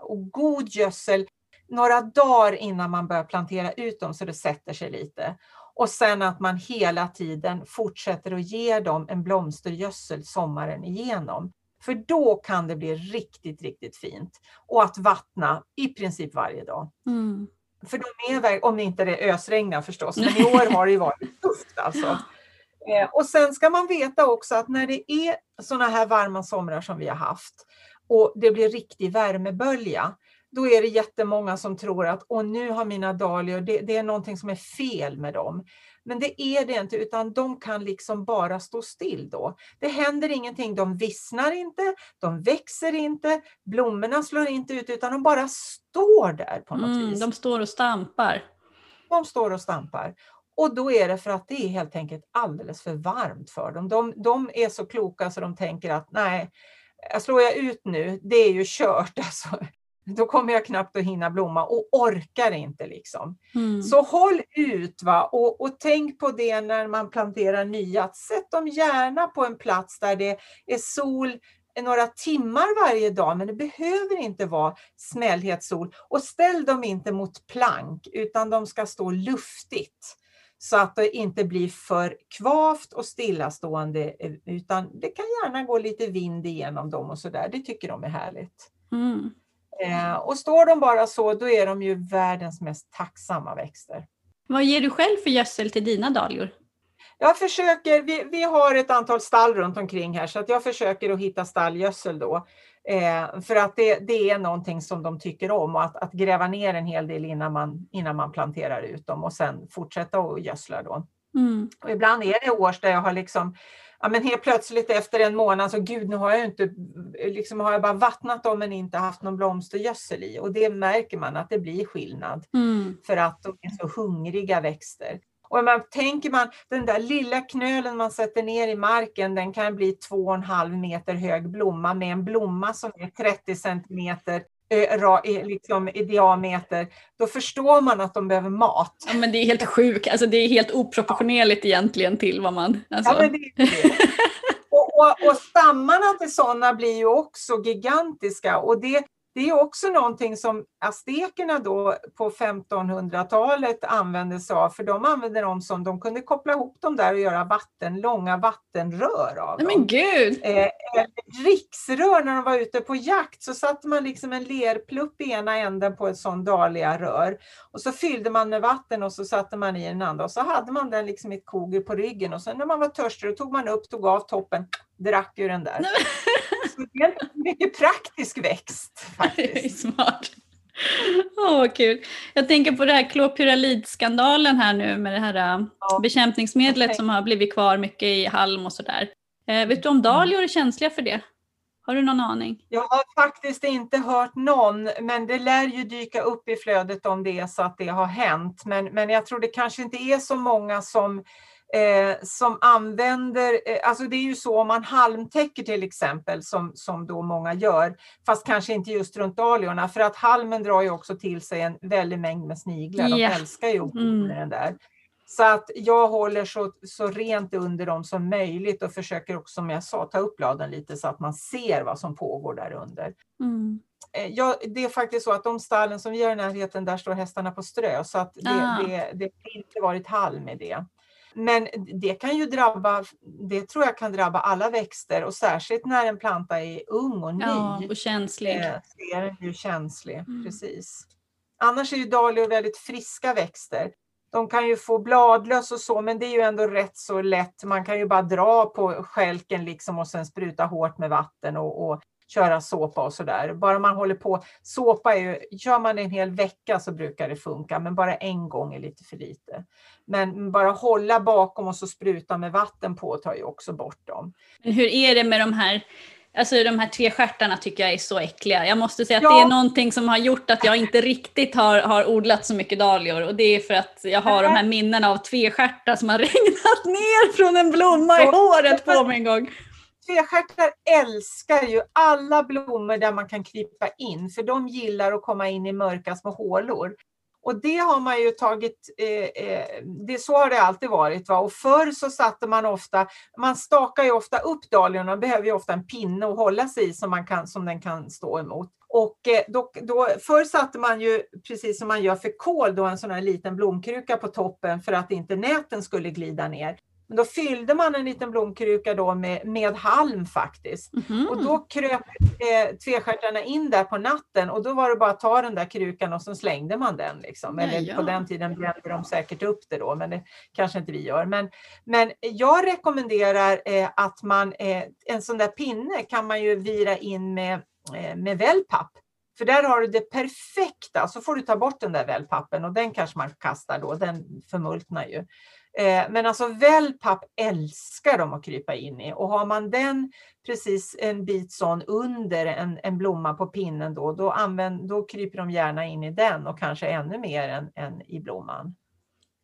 och god gödsel några dagar innan man börjar plantera ut dem så det sätter sig lite. Och sen att man hela tiden fortsätter att ge dem en blomstergödsel sommaren igenom. För då kan det bli riktigt, riktigt fint. Och att vattna i princip varje dag. För de är, om inte det ösregnar förstås, men i år har det ju varit tufft alltså. Och sen ska man veta också att när det är såna här varma somrar som vi har haft och det blir riktig värmebölja, då är det jättemånga som tror att nu har mina dahlior, det är någonting som är fel med dem. Men det är det inte, utan de kan liksom bara stå still då. Det händer ingenting, de vissnar inte, de växer inte, blommorna slår inte ut, utan de bara står där på något vis. De står och stampar. Och då är det för att det är helt enkelt alldeles för varmt för dem. De är så kloka så de tänker att nej, slår jag ut nu, det är ju kört alltså. Då kommer jag knappt att hinna blomma och orkar inte liksom. Så håll ut, va? Och tänk på det när man planterar nya. Sätt dem gärna på en plats där det är sol några timmar varje dag, men det behöver inte vara smällhetssol. Och ställ dem inte mot plank, utan de ska stå luftigt. Så att det inte blir för kvavt och stillastående, utan det kan gärna gå lite vind igenom dem och sådär. Det tycker de är härligt. Och står de bara så, då är de ju världens mest tacksamma växter. Vad ger du själv för gödsel till dina dahlior? Jag försöker, vi har ett antal stall runt omkring här, så att jag försöker att hitta stallgödsel då. För att det är någonting som de tycker om, och att gräva ner en hel del innan man planterar ut dem och sen fortsätta att gödsla då. Och ibland är det år där jag har liksom, ja men helt plötsligt efter en månad så nu har jag inte, liksom har jag bara vattnat dem men inte haft någon blomstergödsel i, och det märker man att det blir skillnad för att de är så hungriga växter. Och tänker man, den där lilla knölen man sätter ner i marken, den kan bli 2,5 meter hög blomma med en blomma som är 30 centimeter liksom i diameter. Då förstår man att de behöver mat. Ja, men det är helt sjukt, alltså det är helt oproportionerligt egentligen till vad man... Alltså. Ja, men det är det. Och stammarna till sådana blir ju också gigantiska, och det... Det är också någonting som aztekerna då på 1500-talet använde sig av. För de använde dem som de kunde koppla ihop dem där och göra långa vattenrör av dem. Men gud! Riksrör när de var ute på jakt, så satte man liksom en lerplupp i ena änden på ett sån dahlia rör. Och så fyllde man med vatten och så satte man i den andra. Och så hade man den liksom ett kogel på ryggen. Och sen när man var törstig tog man upp, tog av toppen, drack ur den där. Det är en mycket praktisk växt faktiskt. Det är smart. Åh, vad kul. Jag tänker på det här klopyralidskandalen här nu med det här bekämpningsmedlet som har blivit kvar mycket i halm och sådär. Vet du om dahlior är känsliga för det? Har du någon aning? Jag har faktiskt inte hört någon, men det lär ju dyka upp i flödet om det är så att det har hänt. Men jag tror det kanske inte är så många som använder, alltså det är ju så om man halmtäcker till exempel som då många gör, fast kanske inte just runt dahliorna, för att halmen drar ju också till sig en väldig mängd med sniglar, de älskar ju den där. Så att jag håller så rent under dem som möjligt och försöker också, som jag sa, ta upp bladen lite så att man ser vad som pågår där under. Mm. Ja, det är faktiskt så att de stallen som vi gör i närheten, där står hästarna på strö, så att det har inte varit halm i det. Men det kan ju drabba, det tror jag kan drabba alla växter, och särskilt när en planta är ung och ny. Ja, och känslig. Det är ju känslig, precis. Annars är ju dahlior väldigt friska växter. De kan ju få bladlöss och så, men det är ju ändå rätt så lätt. Man kan ju bara dra på skälken liksom och sen spruta hårt med vatten och köra såpa och sådär. Bara man håller på, såpa är ju, gör man en hel vecka så brukar det funka, men bara en gång är lite för lite. Men bara hålla bakom och så spruta med vatten på tar ju också bort dem. Men hur är det med de här, alltså de här tre stjärtarna tycker jag är så äckliga. Jag måste säga att det är någonting som har gjort att jag inte riktigt har odlat så mycket dahlior. Och det är för att jag har de här minnen av tvestjärtar som har regnat ner från en blomma i håret på mig en gång. Tvestjärtar älskar ju alla blommor där man kan krypa in, för de gillar att komma in i mörka små hålor. Och det har man ju tagit, så har det alltid varit. Va? Och förr så satte man ofta, man stakar ju ofta upp dahliorna, man behöver ju ofta en pinne att hålla sig i som den kan stå emot. Och då, förr satte man ju, precis som man gör för kål, då en sån här liten blomkruka på toppen för att inte näten skulle glida ner. Men då fyllde man en liten blomkruka då med halm faktiskt. Mm-hmm. Och då kröp tvestjärtarna in där på natten. Och då var det bara att ta den där krukan och så slängde man den. Liksom. Eller på den tiden brände de säkert upp det då. Men det kanske inte vi gör. Men jag rekommenderar att man, en sån där pinne kan man ju vira in med wellpapp. För där har du det perfekta. Så får du ta bort den där wellpappen. Och den kanske man kastar då. Den förmultnar ju. Men alltså wellpapp älskar de att krypa in i, och har man den precis en bit sån under en blomma på pinnen då kryper de gärna in i den och kanske ännu mer än i blomman.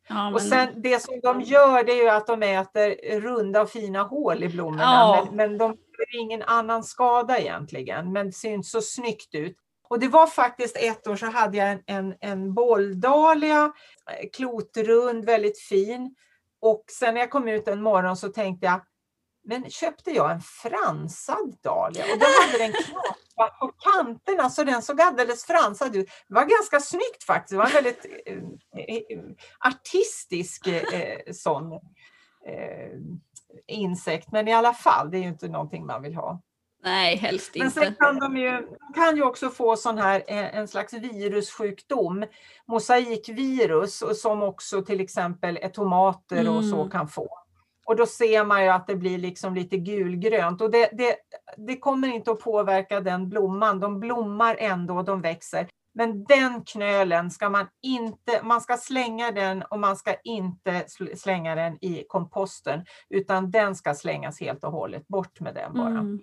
Ja, och sen det som de gör, det är ju att de äter runda och fina hål i blommorna, men de gör ingen annan skada egentligen, men det ser inte så snyggt ut. Och det var faktiskt ett år så hade jag en bolldahlia, klotrund, väldigt fin. Och sen när jag kom ut en morgon så tänkte jag, men köpte jag en fransad dahlia? Och då hade den knappat på kanterna så den såg alldeles fransad ut. Det var ganska snyggt faktiskt, det var en väldigt artistisk sån insekt. Men i alla fall, det är ju inte någonting man vill ha. Nej, helst inte. Men sen kan de kan ju också få sån här, en slags virussjukdom, mosaikvirus, som också till exempel tomater och så kan få. Och då ser man ju att det blir liksom lite gulgrönt. Och det kommer inte att påverka den blomman. De blommar ändå, de växer. Men den knölen ska man ska slänga den, och man ska inte slänga den i komposten. Utan den ska slängas helt och hållet, bort med den bara. Mm.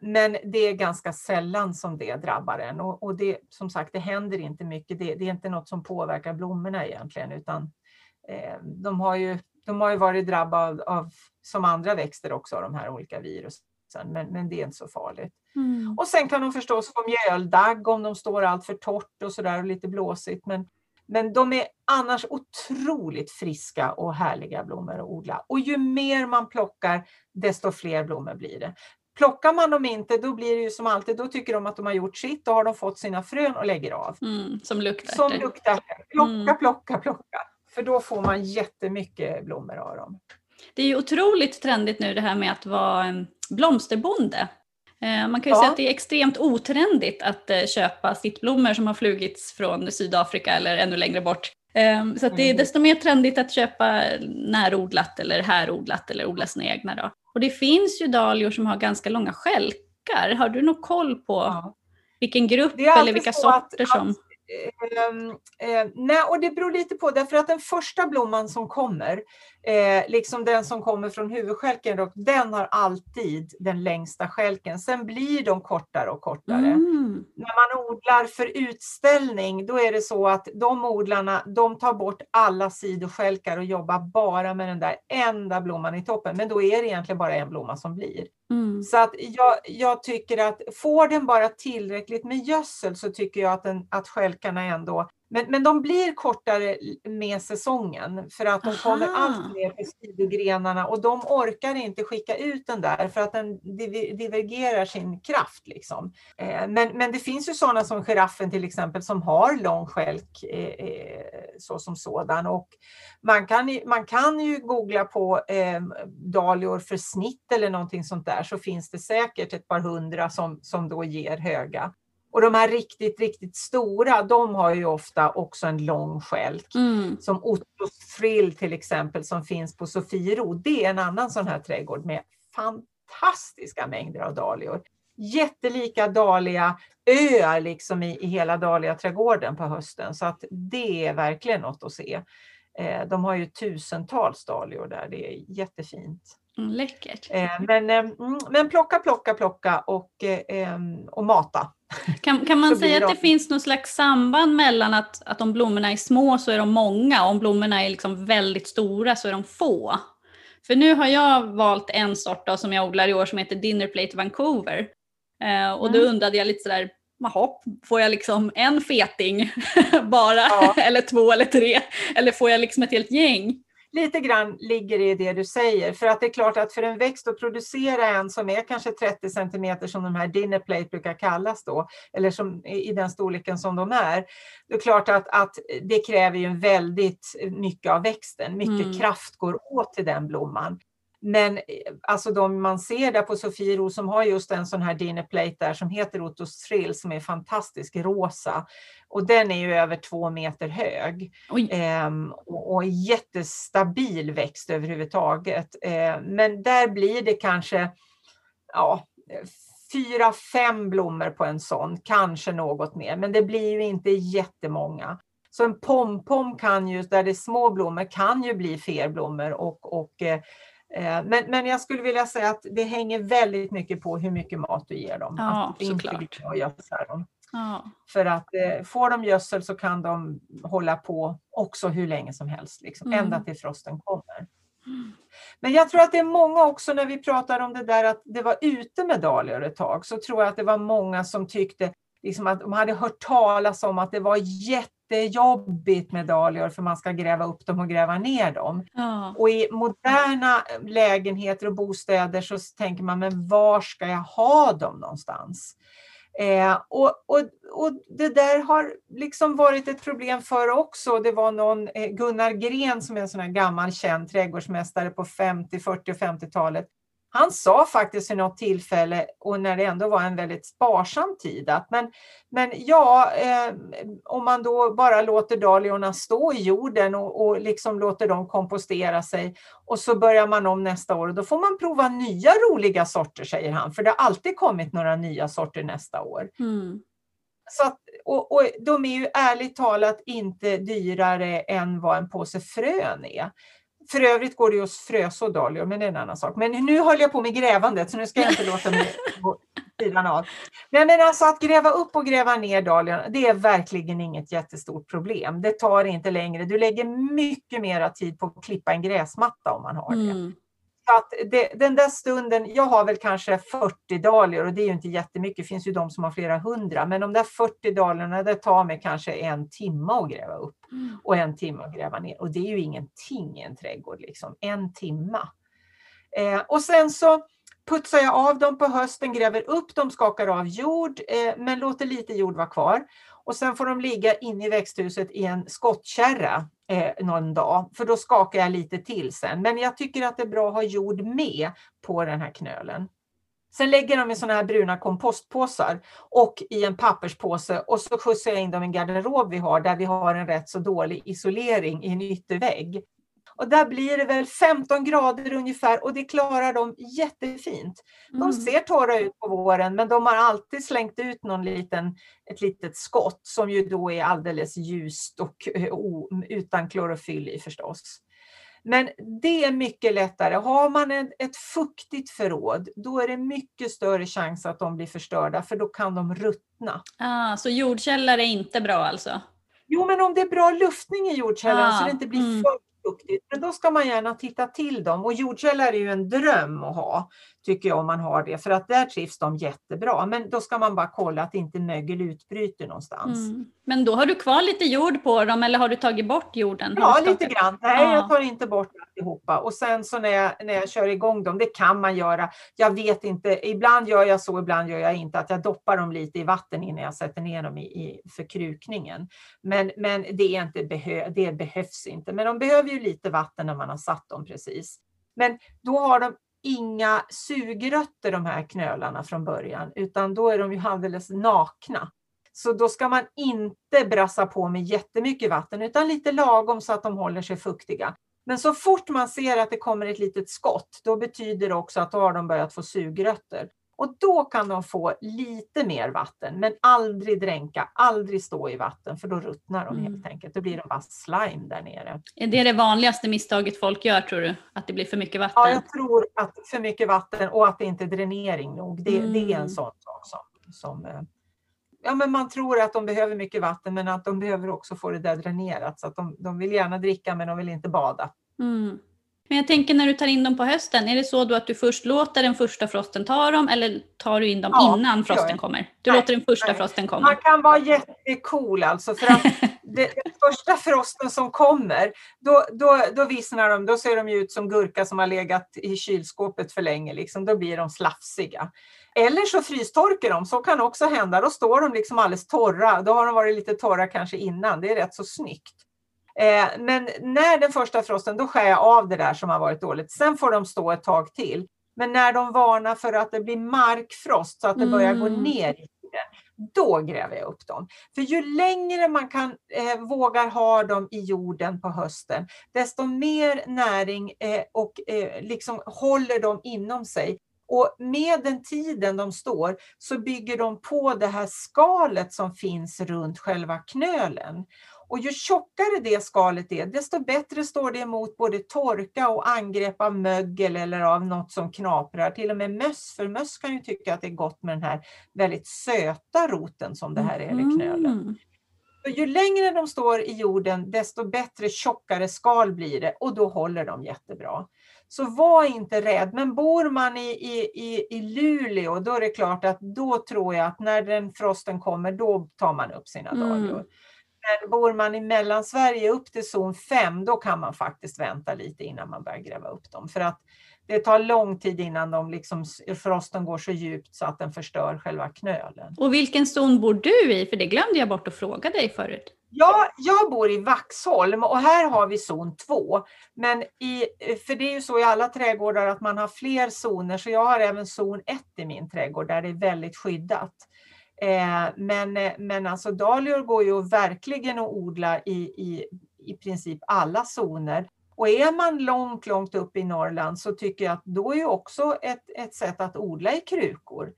Men det är ganska sällan som det drabbar en, och det, som sagt, det händer inte mycket, det är inte något som påverkar blommorna egentligen, utan de har ju varit drabbade av, som andra växter också, av de här olika virusen, men det är inte så farligt. Och sen kan de förstås få mjöldagg om de står allt för torrt och sådär och lite blåsigt, men de är annars otroligt friska och härliga blommor att odla, och ju mer man plockar desto fler blommor blir det. Plockar man dem inte, då blir det ju som alltid, då tycker de att de har gjort sitt, då har de fått sina frön och lägger av. Mm, som luktar. Som luktar. Plocka. För då får man jättemycket blommor av dem. Det är ju otroligt trendigt nu det här med att vara blomsterbonde. Man kan ju säga att det är extremt otrendigt att köpa sittblommor som har flugits från Sydafrika eller ännu längre bort. Så att det är desto mer trendigt att köpa närodlat eller härodlat eller odla sina egna då. Och det finns ju dahlior som har ganska långa skälkar. Har du nog koll på vilken grupp eller vilka sorter som... Nej, och det beror lite på, därför att den första blomman som kommer, liksom den som kommer från huvudskälken, den har alltid den längsta skälken. Sen blir de kortare och kortare. När man odlar för utställning, då är det så att de odlarna, de tar bort alla sidoskälkar och jobbar bara med den där enda blomman i toppen. Men då är det egentligen bara en blomma som blir. Så att jag tycker att får den bara tillräckligt med gödsel, så tycker jag att, att skälkarna ändå... Men de blir kortare med säsongen, för att de kommer allt mer på sidogrenarna, och de orkar inte skicka ut den där för att den divergerar sin kraft. Liksom. Men det finns ju sådana som giraffen till exempel, som har lång skälk så som sådan. Och man kan ju googla på dahlior för snitt eller någonting sånt där, så finns det säkert ett par hundra som då ger höga. Och de här riktigt, riktigt stora, de har ju ofta också en lång skälk. Som Otto Frill till exempel, som finns på Sofiro. Det är en annan sån här trädgård med fantastiska mängder av dahlior. Jättelika dahlia öar liksom i hela dahlia-trädgården på hösten. Så att det är verkligen något att se. De har ju tusentals dahlior där, det är jättefint. Läckert. Men plocka och mata. Kan man säga att det finns någon slags samband mellan att om blommorna är små så är de många, och om blommorna är liksom väldigt stora så är de få? För nu har jag valt en sort då, som jag odlar i år, som heter Dinner Plate Vancouver. Och då undrade jag lite sådär, får jag liksom en feting bara? Eller två eller tre? Eller får jag liksom ett helt gäng? Lite grann ligger i det du säger, för att det är klart att för en växt att producera en som är kanske 30 centimeter, som de här dinner plate brukar kallas då, eller som i den storleken som de är, det är klart att det kräver ju en väldigt mycket av växten, mycket kraft går åt till den blomman. Men alltså de man ser där på Sofiro, som har just en sån här dinner plate där som heter Otto Frill, som är fantastisk rosa. Och den är ju över 2 meter hög. Och en jättestabil växt överhuvudtaget. Men där blir det kanske 4-5 blommor på en sån. Kanske något mer. Men det blir ju inte jättemånga. Så en pom-pom kan ju, där det är små blommor, kan ju bli ferblommor och men jag skulle vilja säga att det hänger väldigt mycket på hur mycket mat du ger dem. Ja, såklart. För att får de gödsel så kan de hålla på också hur länge som helst. Liksom, ända till frosten kommer. Men jag tror att det är många också, när vi pratar om det där att det var ute med dahlior ett tag, så tror jag att det var många som tyckte liksom, att de hade hört talas om att det var jättejobbigt med dahlior, för man ska gräva upp dem och gräva ner dem. Och i moderna lägenheter och bostäder så tänker man, men var ska jag ha dem någonstans? Och det där har liksom varit ett problem för också. Det var någon Gunnar Gren, som är en sån här gammal känd trädgårdsmästare på 40- och 50-talet. Han sa faktiskt i något tillfälle, och när det ändå var en väldigt sparsam tid, att om man då bara låter dahliorna stå i jorden och liksom låter dem kompostera sig, och så börjar man om nästa år, och då får man prova nya roliga sorter, säger han, för det har alltid kommit några nya sorter nästa år. Så att, och de är ju ärligt talat inte dyrare än vad en påse frön är. För övrigt går det ju att frösa dahlior, men det är en annan sak. Men nu håller jag på med grävandet, så nu ska jag inte låta mig gå sidan av. Men alltså att gräva upp och gräva ner dahliorna, det är verkligen inget jättestort problem. Det tar inte längre. Du lägger mycket mer tid på att klippa en gräsmatta om man har det. Så att den där stunden, jag har väl kanske 40 dahlior, och det är ju inte jättemycket. Det finns ju de som har flera hundra. Men de där 40 dahliorna, det tar mig kanske 1 timme att gräva upp. Och 1 timme att gräva ner. Och det är ju ingenting i en trädgård liksom. 1 timme. Och sen så putsar jag av dem på hösten, gräver upp dem, skakar av jord, men låter lite jord vara kvar. Och sen får de ligga inne i växthuset i en skottkärra någon dag, för då skakar jag lite till sen. Men jag tycker att det är bra att ha jord med på den här knölen. Sen lägger de i sådana här bruna kompostpåsar och i en papperspåse, och så skjutsar jag in dem i en garderob vi har där vi har en rätt så dålig isolering i en yttervägg. Och där blir det väl 15 grader ungefär, och det klarar de jättefint. De ser torra ut på våren, men de har alltid slängt ut ett litet skott som ju då är alldeles ljust och utan klorofyll i förstås. Men det är mycket lättare. Har man ett fuktigt förråd, då är det mycket större chans att de blir förstörda, för då kan de ruttna. Så jordkällare är inte bra alltså? Jo, men om det är bra luftning i jordkällaren så det inte blir för fuktigt. Men då ska man gärna titta till dem. Och jordkällare är ju en dröm att ha, tycker jag, om man har det. För att där trivs de jättebra. Men då ska man bara kolla att inte mögel utbryter någonstans. Mm. Men då har du kvar lite jord på dem, eller har du tagit bort jorden? Ja, lite grann. Nej, jag tar inte bort alltihopa. Och sen så när jag kör igång dem, det kan man göra. Jag vet inte, ibland gör jag så, ibland gör jag inte. Att jag doppar dem lite i vatten innan jag sätter ner dem i förkrukningen. Men det behövs inte. Men de behöver ju lite vatten när man har satt dem precis. Men då har de inga sugrötter, de här knölarna, från början, utan då är de ju alldeles nakna. Så då ska man inte brassa på med jättemycket vatten, utan lite lagom så att de håller sig fuktiga. Men så fort man ser att det kommer ett litet skott, då betyder det också att då har de börjat få sugrötter. Och då kan de få lite mer vatten, men aldrig dränka, aldrig stå i vatten, för då ruttnar de helt enkelt. Då blir de bara slime där nere. Är det vanligaste misstaget folk gör, tror du? Att det blir för mycket vatten? Ja, jag tror att det är för mycket vatten och att det inte är dränering nog. Det är en sån sak som man tror att de behöver mycket vatten, men att de behöver också få det där dränerat. Så att de vill gärna dricka, men de vill inte bada. Mm. Men jag tänker, när du tar in dem på hösten, är det så då att du först låter den första frosten ta dem, eller tar du in dem innan frosten kommer? Låter den första frosten komma. Man kan vara jättecool alltså, för att den första frosten som kommer, då vissnar de, då ser de ut som gurka som har legat i kylskåpet för länge liksom, då blir de slafsiga. Eller så frystorkar de, så kan också hända, då står de liksom alldeles torra, då har de varit lite torra kanske innan, det är rätt så snyggt. Men när den första frosten, då skär jag av det där som har varit dåligt. Sen får de stå ett tag till. Men när de varnar för att det blir markfrost, så att det börjar gå ner i jorden, då gräver jag upp dem. För ju längre man kan vågar ha dem i jorden på hösten, desto mer näring liksom håller de inom sig. Och med den tiden de står så bygger de på det här skalet som finns runt själva knölen. Och ju tjockare det skalet är, desto bättre står det emot både torka och angrepp av mögel eller av något som knaprar. Till och med möss, för möss kan ju tycka att det är gott med den här väldigt söta roten som det här är, eller knölen. Så ju längre de står i jorden, desto bättre, tjockare skal blir det, och då håller de jättebra. Så var inte rädd, men bor man i Luleå, då är det klart att då tror jag att när den frosten kommer, då tar man upp sina dahlior. Men bor man i Mellansverige upp till zon 5, då kan man faktiskt vänta lite innan man börjar gräva upp dem. För att det tar lång tid innan de liksom, frosten går så djupt så att den förstör själva knölen. Och vilken zon bor du i? För det glömde jag bort att fråga dig förut. Ja, jag bor i Vaxholm, och här har vi zon 2. Men för det är ju så i alla trädgårdar att man har fler zoner. Så jag har även zon 1 i min trädgård där det är väldigt skyddat. Men alltså dahlior går ju verkligen att odla i princip alla zoner. Och är man långt upp i Norrland, så tycker jag att då är ju också ett sätt att odla i krukor.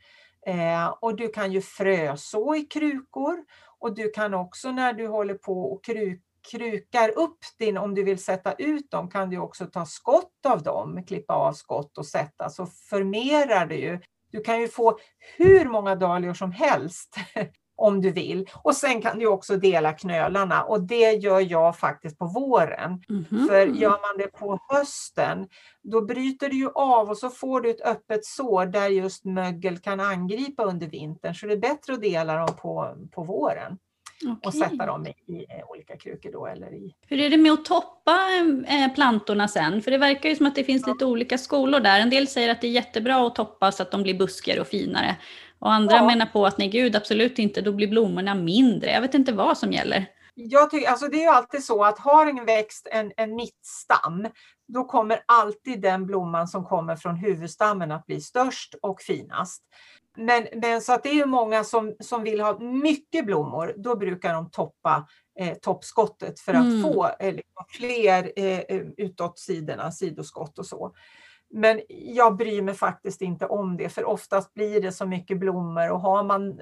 Och du kan ju fröså i krukor, och du kan också, när du håller på och krukar upp om du vill sätta ut dem, kan du också ta skott av dem, klippa av skott och sätta, så förmerar du ju. Du kan ju få hur många dahlior som helst om du vill. Och sen kan du också dela knölarna, och det gör jag faktiskt på våren. För gör man det på hösten, då bryter du ju av, och så får du ett öppet sår där just mögel kan angripa under vintern. Så det är bättre att dela dem på våren. Okay. Och sätta dem i olika krukor då. Eller i... Hur är det med att toppa plantorna sen? För det verkar ju som att det finns lite olika skolor där. En del säger att det är jättebra att toppa så att de blir buskigare och finare. Och andra menar på att nej gud, absolut inte, då blir blommorna mindre. Jag vet inte vad som gäller. Jag tycker, alltså det är ju alltid så att har en växt en mittstam, då kommer alltid den blomman som kommer från huvudstammen att bli störst och finast. Men så att det är ju många som vill ha mycket blommor, då brukar de toppa toppskottet för att få fler utåt sidorna, sidoskott och så. Men jag bryr mig faktiskt inte om det, för oftast blir det så mycket blommor och har man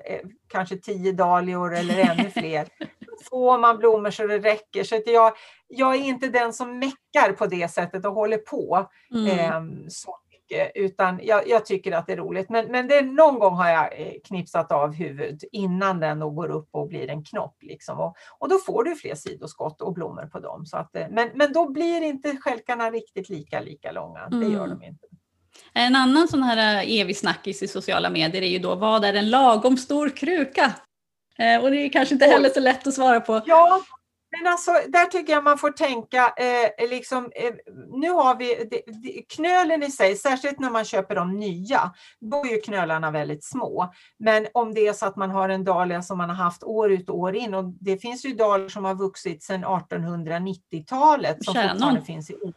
kanske 10 dahlior eller ännu fler får man blommor så det räcker. Så att jag är inte den som mäckar på det sättet och håller på så mycket, utan jag tycker att det är roligt. Men det, någon gång har jag knipsat av huvud innan den och går upp och blir en knopp. Liksom. Och då får du fler sidoskott och blommor på dem. Så att, men då blir inte skälkarna riktigt lika långa. Det gör de inte. En annan sån här evig snackis i sociala medier är ju då, vad är en lagom stor kruka? Och det är kanske inte heller så lätt att svara på. Ja, men alltså där tycker jag man får tänka, nu har vi knölen i sig, särskilt när man köper de nya, då är ju knölarna väldigt små. Men om det är så att man har en dahlia som man har haft år ut och år in, och det finns ju dahlior som har vuxit sedan 1890-talet som fortfarande finns i odling.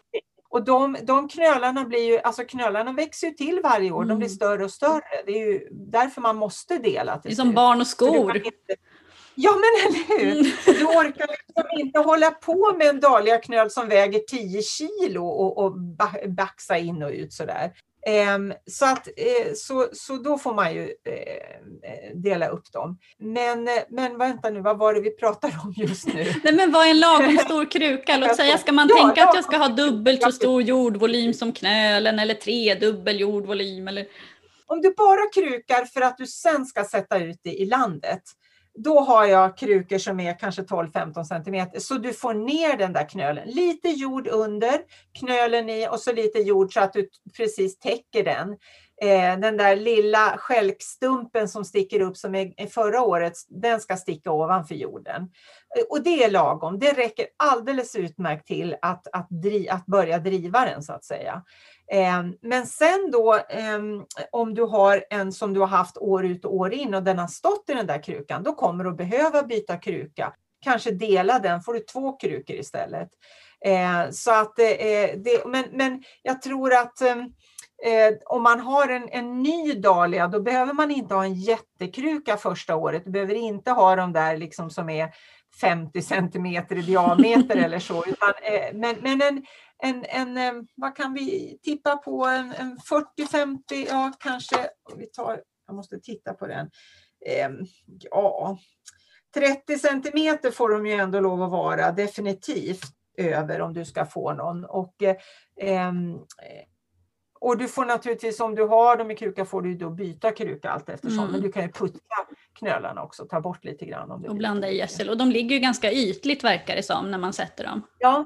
Och de knölarna blir ju, alltså knölarna växer ju till varje år, de blir större och större. Det är ju därför man måste dela. Det är som barn och skor. Ja men eller hur, du orkar liksom inte hålla på med en dahliaknöl som väger 10 kilo och baxa in och ut sådär. Så då får man ju dela upp dem. Men vänta nu, vad var det vi pratade om just nu? Nej men vad är en lagom stor kruka? Låt säga, ska man tänka att jag ska ha dubbelt så stor jordvolym som knölen eller 3 dubbel jordvolym? Eller? Om du bara krukar för att du sen ska sätta ut det i landet, då har jag krukor som är kanske 12-15 centimeter. Så du får ner den där knölen. Lite jord under knölen i och så lite jord så att du precis täcker den. Den där lilla skälkstumpen som sticker upp som är förra årets, den ska sticka ovanför jorden. Och det är lagom. Det räcker alldeles utmärkt till att börja driva den så att säga. Men sen då, om du har en som du har haft år ut och år in och den har stått i den där krukan, då kommer du att behöva byta kruka. Kanske dela den, får du 2 krukor istället. Så att, men jag tror att om man har en ny dahlia, då behöver man inte ha en jättekruka första året. Du behöver inte ha de där liksom som är 50 centimeter i diameter eller så. Utan, men en vad kan vi tippa på, en 40-50, ja kanske, jag måste titta på den, 30 centimeter får de ju ändå lov att vara definitivt över om du ska få någon. Och du får naturligtvis, om du har dem i kruka, får du då byta kruka allt eftersom. Men du kan ju putta knölarna också, ta bort lite grann. Om du och blanda i gödsel. Och de ligger ju ganska ytligt verkar det som när man sätter dem. Ja,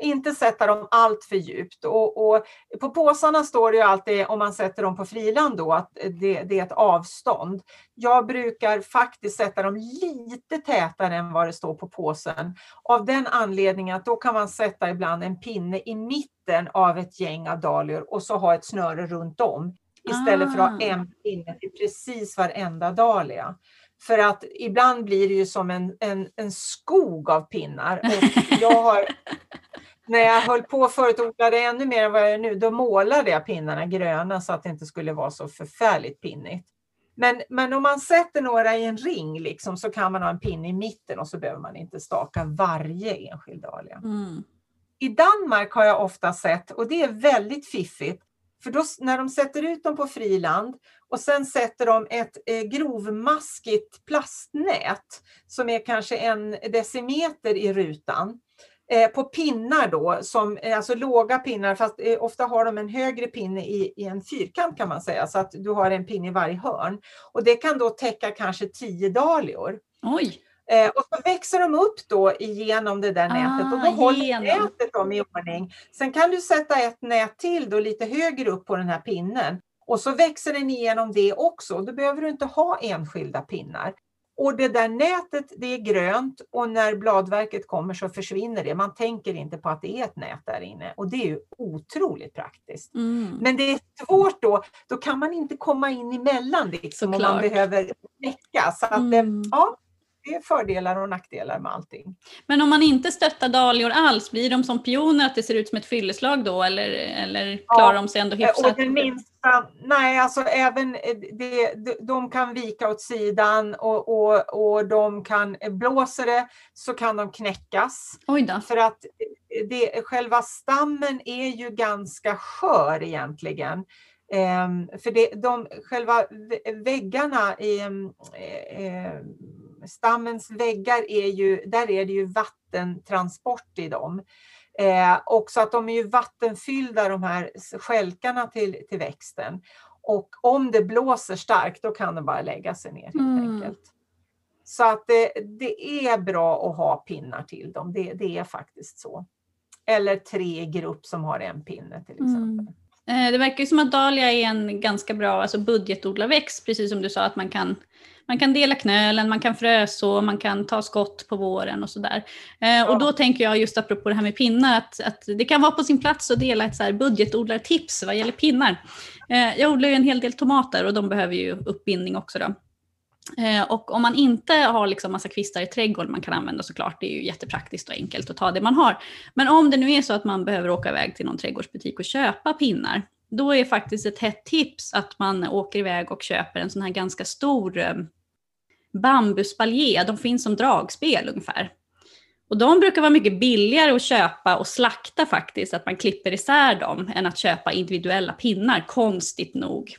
inte sätta dem allt för djupt. Och på påsarna står det ju alltid, om man sätter dem på friland då, att det är ett avstånd. Jag brukar faktiskt sätta dem lite tätare än vad det står på påsen. Av den anledningen att då kan man sätta ibland en pinne i mitten av ett gäng av dahlior och så ha ett snöre runt om. Istället för att ha en pinne till precis varenda dahlia. För att ibland blir det ju som en skog av pinnar. Och jag har... När jag höll på förut och odlade ännu mer än vad jag gör nu, då målade jag pinnarna gröna så att det inte skulle vara så förfärligt pinnigt. Men om man sätter några i en ring liksom, så kan man ha en pinne i mitten och så behöver man inte staka varje enskild dahlia. I Danmark har jag ofta sett, och det är väldigt fiffigt, för då, när de sätter ut dem på friland och sen sätter de ett grovmaskigt plastnät som är kanske 1 decimeter i rutan. På pinnar då, som, alltså låga pinnar, fast ofta har de en högre pinne i en fyrkant kan man säga, så att du har en pinne i varje hörn. Och det kan då täcka kanske 10 dahlior. Oj! Och så växer de upp då igenom det där nätet och då håller nätet dem i ordning. Sen kan du sätta ett nät till då lite högre upp på den här pinnen och så växer den igenom det också. Då behöver du inte ha enskilda pinnar. Och det där nätet, det är grönt, och när bladverket kommer så försvinner det. Man tänker inte på att det är ett nät där inne, och det är ju otroligt praktiskt. Mm. Men det är svårt då kan man inte komma in emellan liksom, om man behöver väcka. Så att, ja, det är fördelar och nackdelar med allting. Men om man inte stöttar dahlior alls, blir de som pioner att det ser ut som ett fylleslag då? Eller klarar de sig ändå hyfsat? Och det minsta, nej, alltså även de kan vika åt sidan och de kan blåsa det, så kan de knäckas. Oj då. För att själva stammen är ju ganska skör egentligen. För själva väggarna i stammens väggar är ju, där är det ju vattentransport i dem. Och så att de är ju vattenfyllda, de här skälkarna till växten. Och om det blåser starkt, då kan de bara lägga sig ner helt enkelt. Så att det är bra att ha pinnar till dem, det är faktiskt så. Eller 3 grupp som har en pinne till exempel. Det verkar ju som att dahlia är en ganska bra, alltså budgetodlarväxt, precis som du sa, att man kan dela knölen, man kan fröså, man kan ta skott på våren och sådär. Ja. Och då tänker jag just apropå det här med pinnar, att det kan vara på sin plats att dela ett så här budgetodlartips vad gäller pinnar. Jag odlar ju en hel del tomater, och de behöver ju uppbindning också då. Och om man inte har liksom massa kvistar i trädgården man kan använda, såklart, det är ju jättepraktiskt och enkelt att ta det man har. Men om det nu är så att man behöver åka iväg till någon trädgårdsbutik och köpa pinnar, då är faktiskt ett hett tips att man åker iväg och köper en sån här ganska stor bambuspaljer. De finns som dragspel ungefär. Och de brukar vara mycket billigare att köpa och slakta faktiskt, att man klipper isär dem, än att köpa individuella pinnar, konstigt nog.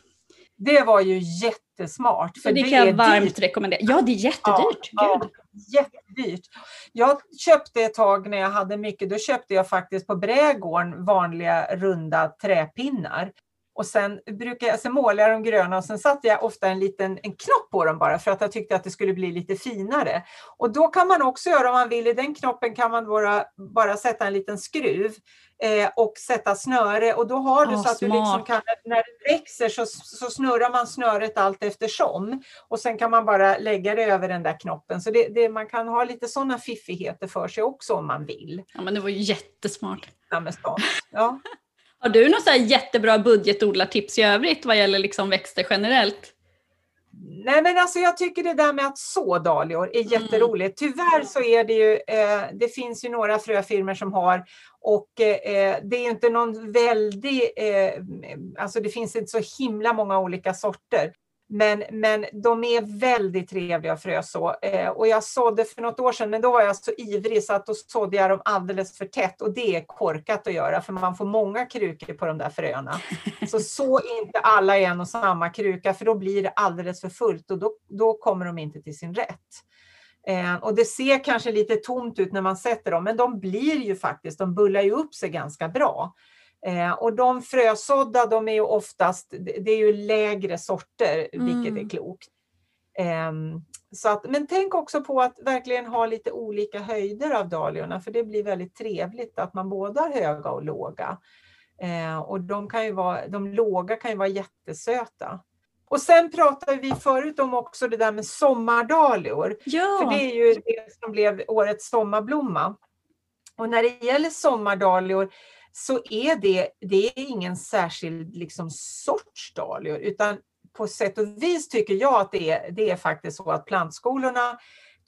Det var ju jättesmart. För det kan jag varmt rekommendera. Ja, det är jättedyrt. Ja, Gud. Ja, jättedyrt. Jag köpte ett tag när jag hade mycket. Då köpte jag faktiskt på brädgården vanliga runda träpinnar. Och sen målade jag dem gröna, och sen satte jag ofta en knopp på dem bara, för att jag tyckte att det skulle bli lite finare. Och då kan man också göra, om man vill, i den knoppen kan man bara sätta en liten skruv och sätta snöre. Och då har du så att smart. Du liksom kan, när det växer så snurrar man snöret allt eftersom. Och sen kan man bara lägga det över den där knoppen. Så man kan ha lite sådana fiffigheter för sig också om man vill. Ja, men det var ju jättesmart. Ja. Har du något så här jättebra budgetodlartips i övrigt vad gäller liksom växter generellt? Nej, men alltså jag tycker det där med att så dahlior är jätteroligt. Tyvärr så är det ju, det finns ju några fröfirmer som har, och det är inte någon väldigt, alltså det finns inte så himla många olika sorter. Men de är väldigt trevliga fröså, och jag sådde för något år sedan, men då var jag så ivrig så att då sådde jag dem alldeles för tätt, och det är korkat att göra, för man får många krukor på de där fröna. Så inte alla en och samma kruka, för då blir det alldeles för fullt, och då kommer de inte till sin rätt. Och det ser kanske lite tomt ut när man sätter dem, men de blir ju faktiskt, de bullar ju upp sig ganska bra. Och de frösådda, de är ju oftast, det är ju lägre sorter, vilket är klokt. Men tänk också på att verkligen ha lite olika höjder av dahliorna, för det blir väldigt trevligt att man både har höga och låga. Och de låga kan ju vara jättesöta. Och sen pratade vi förut om också det där med sommardahlior. Ja. För det är ju det som blev årets sommarblomma. Och när det gäller sommardahlior, så är det är ingen särskild liksom sorts dahlior, utan på sätt och vis tycker jag att det är faktiskt så att plantskolorna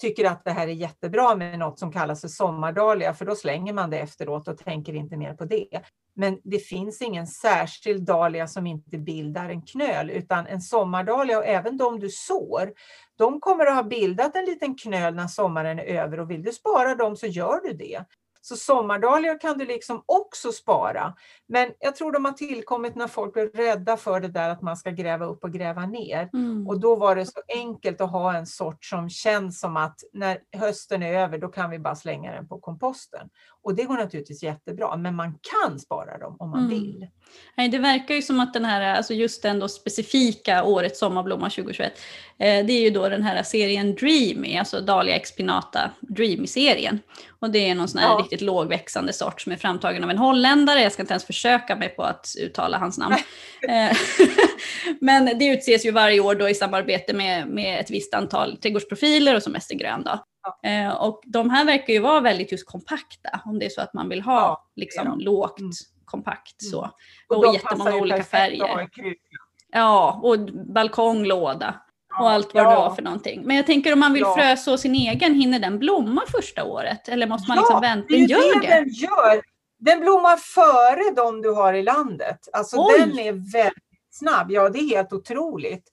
tycker att det här är jättebra med något som kallas för sommardahlia, för då slänger man det efteråt och tänker inte mer på det. Men det finns ingen särskild dahlia som inte bildar en knöl, utan en sommardahlia, och även de du sår, de kommer att ha bildat en liten knöl när sommaren är över, och vill du spara dem så gör du det. Så sommardahlior kan du liksom också spara. Men jag tror de har tillkommit när folk blev rädda för det där att man ska gräva upp och gräva ner. Mm. Och då var det så enkelt att ha en sort som känns som att när hösten är över, då kan vi bara slänga den på komposten. Och det går naturligtvis jättebra, men man kan spara dem om man vill. Nej, det verkar ju som att den här, alltså just den då specifika årets sommarblomma 2021, det är ju då den här serien Dreamy, alltså Dahlia expinata Dreamy-serien. Och det är någon sån här riktigt lågväxande sort som är framtagen av en holländare. Jag ska inte ens försöka mig på att uttala hans namn. Men det utses ju varje år då i samarbete med ett visst antal trädgårdsprofiler och som mest är grön då. Och de här verkar ju vara väldigt just kompakta, om det är så att man vill ha liksom lågt, kompakt så. Och jättemånga olika färger. Ja, och balkonglåda och allt vad det var för någonting. Men jag tänker om man vill fröså sin egen, hinner den blomma första året? Eller måste man liksom vänta? Den gör det. Den gör. Den blommar före de du har i landet. Alltså den är väldigt snabb. Ja, det är helt otroligt.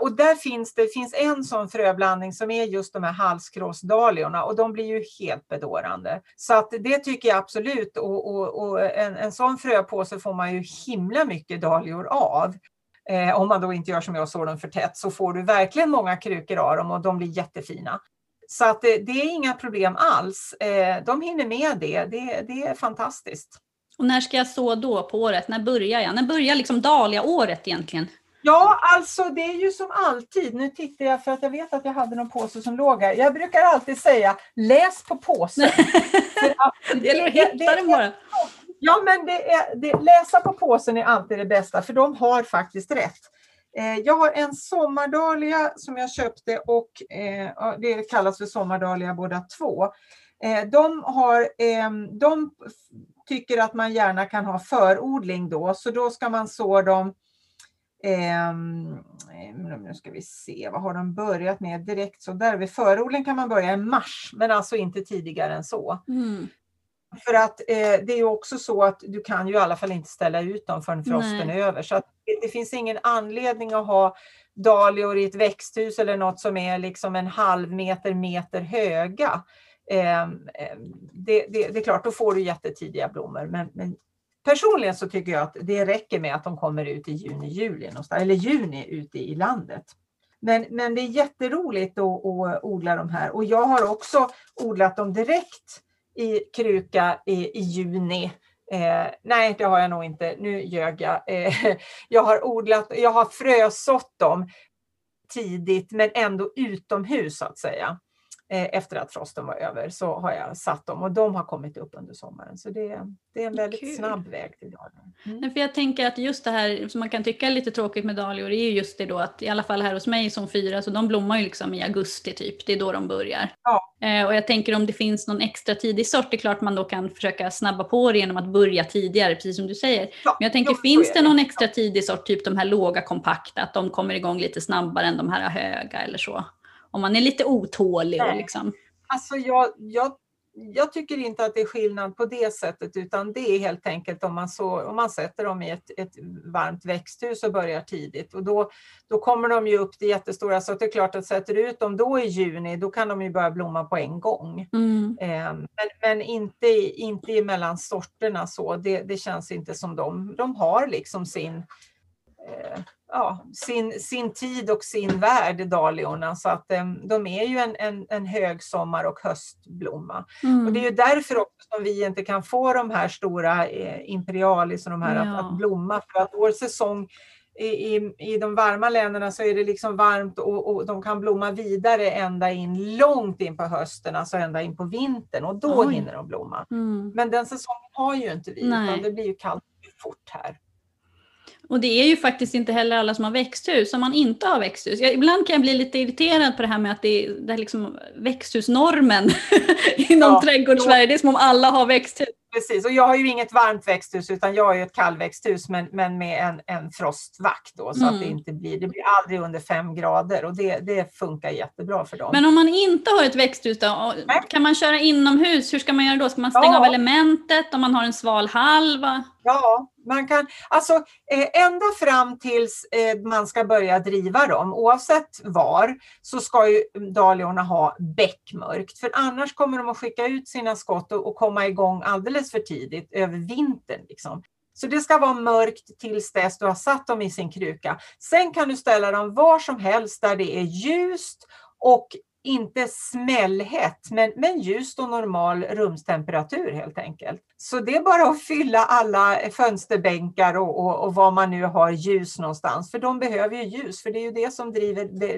Och där finns en sån fröblandning som är just de här halskrossdahliorna, och de blir ju helt bedårande. Så att det tycker jag absolut, och en sån fröpåse får man ju himla mycket dahlior av. Om man då inte gör som jag, sår dem för tätt, så får du verkligen många krukor av dem och de blir jättefina. Så att det är inga problem alls. De hinner med det är fantastiskt. Och när ska jag så då på året? När börjar jag? När börjar liksom dahliaåret egentligen? Ja, alltså det är ju som alltid, nu tittar jag för att jag vet att jag hade någon påse som låg här. Jag brukar alltid säga, läs på påsen. Ja, men läsa på påsen är alltid det bästa, för de har faktiskt rätt. Jag har en sommardahlia som jag köpte, och det kallas för sommardahlia båda två. De tycker att man gärna kan ha förodling då, så då ska man så dem. Nu ska vi se, vad har de börjat med direkt? Så där vid förodling kan man börja i mars, men alltså inte tidigare än så. För att det är ju också så att du kan ju i alla fall inte ställa ut dem förrän frosten är över. Så att det finns ingen anledning att ha dahlior i ett växthus eller något som är liksom en halv meter höga. Det är klart, då får du jättetidiga blommor, men personligen så tycker jag att det räcker med att de kommer ut i juni-juli någonstans, eller juni ute i landet. Men det är jätteroligt att odla de här. Och jag har också odlat dem direkt i kruka i juni. Nej, det har jag nog inte. Nu ljög jag. Jag har frösått dem tidigt, men ändå utomhus så att säga. Efter att frosten var över så har jag satt dem, och de har kommit upp under sommaren. Så det är en väldigt snabb väg till dahlior. För jag tänker att just det här som man kan tycka är lite tråkigt med dahlior är ju just det då att i alla fall här hos mig som fyra, så de blommar ju liksom i augusti typ, det är då de börjar. Och jag tänker om det finns någon extra tidig sort, det är klart man då kan försöka snabba på det genom att börja tidigare, precis som du säger. Men jag tänker, finns det någon extra tidig sort, typ de här låga kompakta, att de kommer igång lite snabbare än de här höga eller så? Om man är lite otålig liksom. Alltså jag tycker inte att det är skillnad på det sättet, utan det är helt enkelt om man sätter dem i ett varmt växthus och börjar tidigt, och då kommer de ju upp till jättestora, så det är klart att sätter du ut dem då i juni, då kan de ju börja blomma på en gång. Men inte mellan sorterna så, det känns inte som de har liksom sin tid och sin värld, dahliorna, så att de är ju en hög sommar- och höstblomma. Och det är ju därför också som vi inte kan få de här stora imperialis och de här att blomma, för att vår säsong i de varma länderna så är det liksom varmt, och de kan blomma vidare långt in på hösten, alltså ända in på vintern, och då hinner de blomma. Men den säsongen har ju inte vi, utan det blir ju kallt fort här. Och det är ju faktiskt inte heller alla som har växthus, som man inte har växthus. Ibland kan jag bli lite irriterad på det här med att det är liksom växthusnormen inom trädgårdssverige. Det är som om alla har växthus. Precis, och jag har ju inget varmt växthus, utan jag har ju ett kallväxthus, men med en frostvakt då, så att det blir aldrig under 5 grader, och det funkar jättebra för dem. Men om man inte har ett växthus då, kan man köra inomhus? Hur ska man göra då? Ska man stänga av elementet om man har en sval hall? Va? Ja, man kan, alltså ända fram tills man ska börja driva dem, oavsett var, så ska ju dahliorna ha bäckmörkt, för annars kommer de att skicka ut sina skott och komma igång alldeles för tidigt över vintern liksom. Så det ska vara mörkt tills dess du har satt dem i sin kruka. Sen kan du ställa dem var som helst där det är ljust och inte smällhett, men ljust och normal rumstemperatur helt enkelt. Så det är bara att fylla alla fönsterbänkar och vad man nu har ljus någonstans. För de behöver ju ljus, för det är ju det som driver, det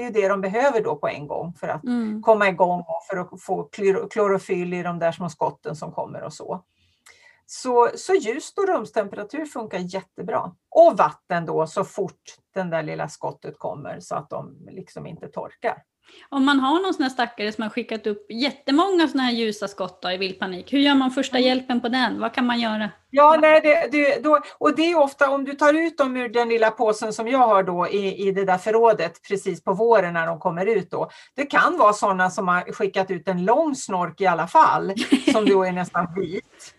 är ju det de behöver då på en gång för att komma igång och för att få klorofyll i de där små skotten som kommer och så. Så ljus och rumstemperatur funkar jättebra. Och vatten då så fort den där lilla skottet kommer så att de liksom inte torkar. Om man har någon sån här stackare som har skickat upp jättemånga såna här ljusa skott då, i vildpanik, hur gör man första hjälpen på den? Vad kan man göra? Ja, nej, och det är ofta om du tar ut dem ur den lilla påsen som jag har då i det där förrådet precis på våren när de kommer ut då. Det kan vara sådana som har skickat ut en lång snork i alla fall som då är nästan vit.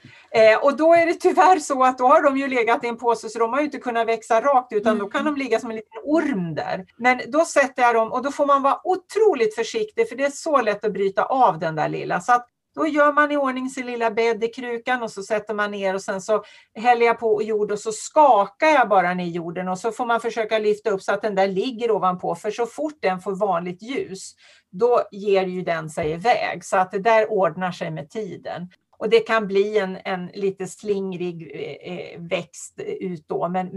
Och då är det tyvärr så att då har de ju legat i en påse så de har ju inte kunnat växa rakt utan då kan de ligga som en liten orm där. Men då sätter jag dem och då får man vara otroligt försiktig för det är så lätt att bryta av den där lilla. Så att då gör man i ordning sin lilla bädd i krukan och så sätter man ner och sen så häller jag på jord och så skakar jag bara ner jorden och så får man försöka lyfta upp så att den där ligger ovanpå för så fort den får vanligt ljus då ger ju den sig iväg så att det där ordnar sig med tiden. Och det kan bli en lite slingrig växt ut då. Men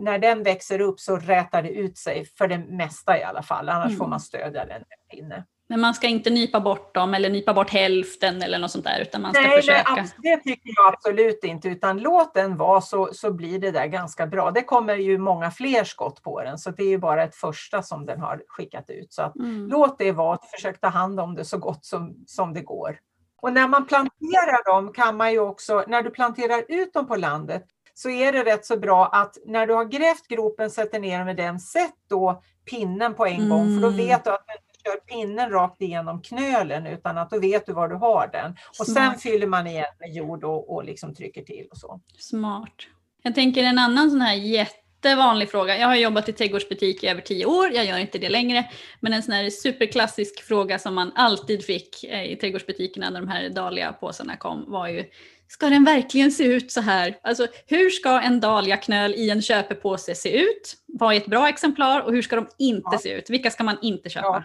när den växer upp så rätar det ut sig för det mesta i alla fall. Annars får man stödja den inne. Men man ska inte nypa bort dem eller nypa bort hälften eller något sånt där utan man ska försöka. Nej, det tycker jag absolut inte. Utan låt den vara så blir det där ganska bra. Det kommer ju många fler skott på den så det är ju bara ett första som den har skickat ut. Så att låt det vara och försök ta hand om det så gott som det går. Och när man planterar dem kan man ju också, när du planterar ut dem på landet så är det rätt så bra att när du har grävt gropen sätter ner dem i den, sätt då pinnen på en gång för då vet du att du inte kör pinnen rakt igenom knölen utan att då vet du var du har den. Och sen fyller man igen med jord och liksom trycker till och så. Smart. Jag tänker en annan sån här jättevanlig fråga. Jag har jobbat i trädgårdsbutik i över 10 år. Jag gör inte det längre. Men en sån här superklassisk fråga som man alltid fick i trädgårdsbutikerna när de här dahlia-påsarna kom var ju, ska den verkligen se ut så här? Alltså, hur ska en dahlia-knöl i en köpepåse se ut? Vad är ett bra exemplar och hur ska de inte se ut? Vilka ska man inte köpa? Ja.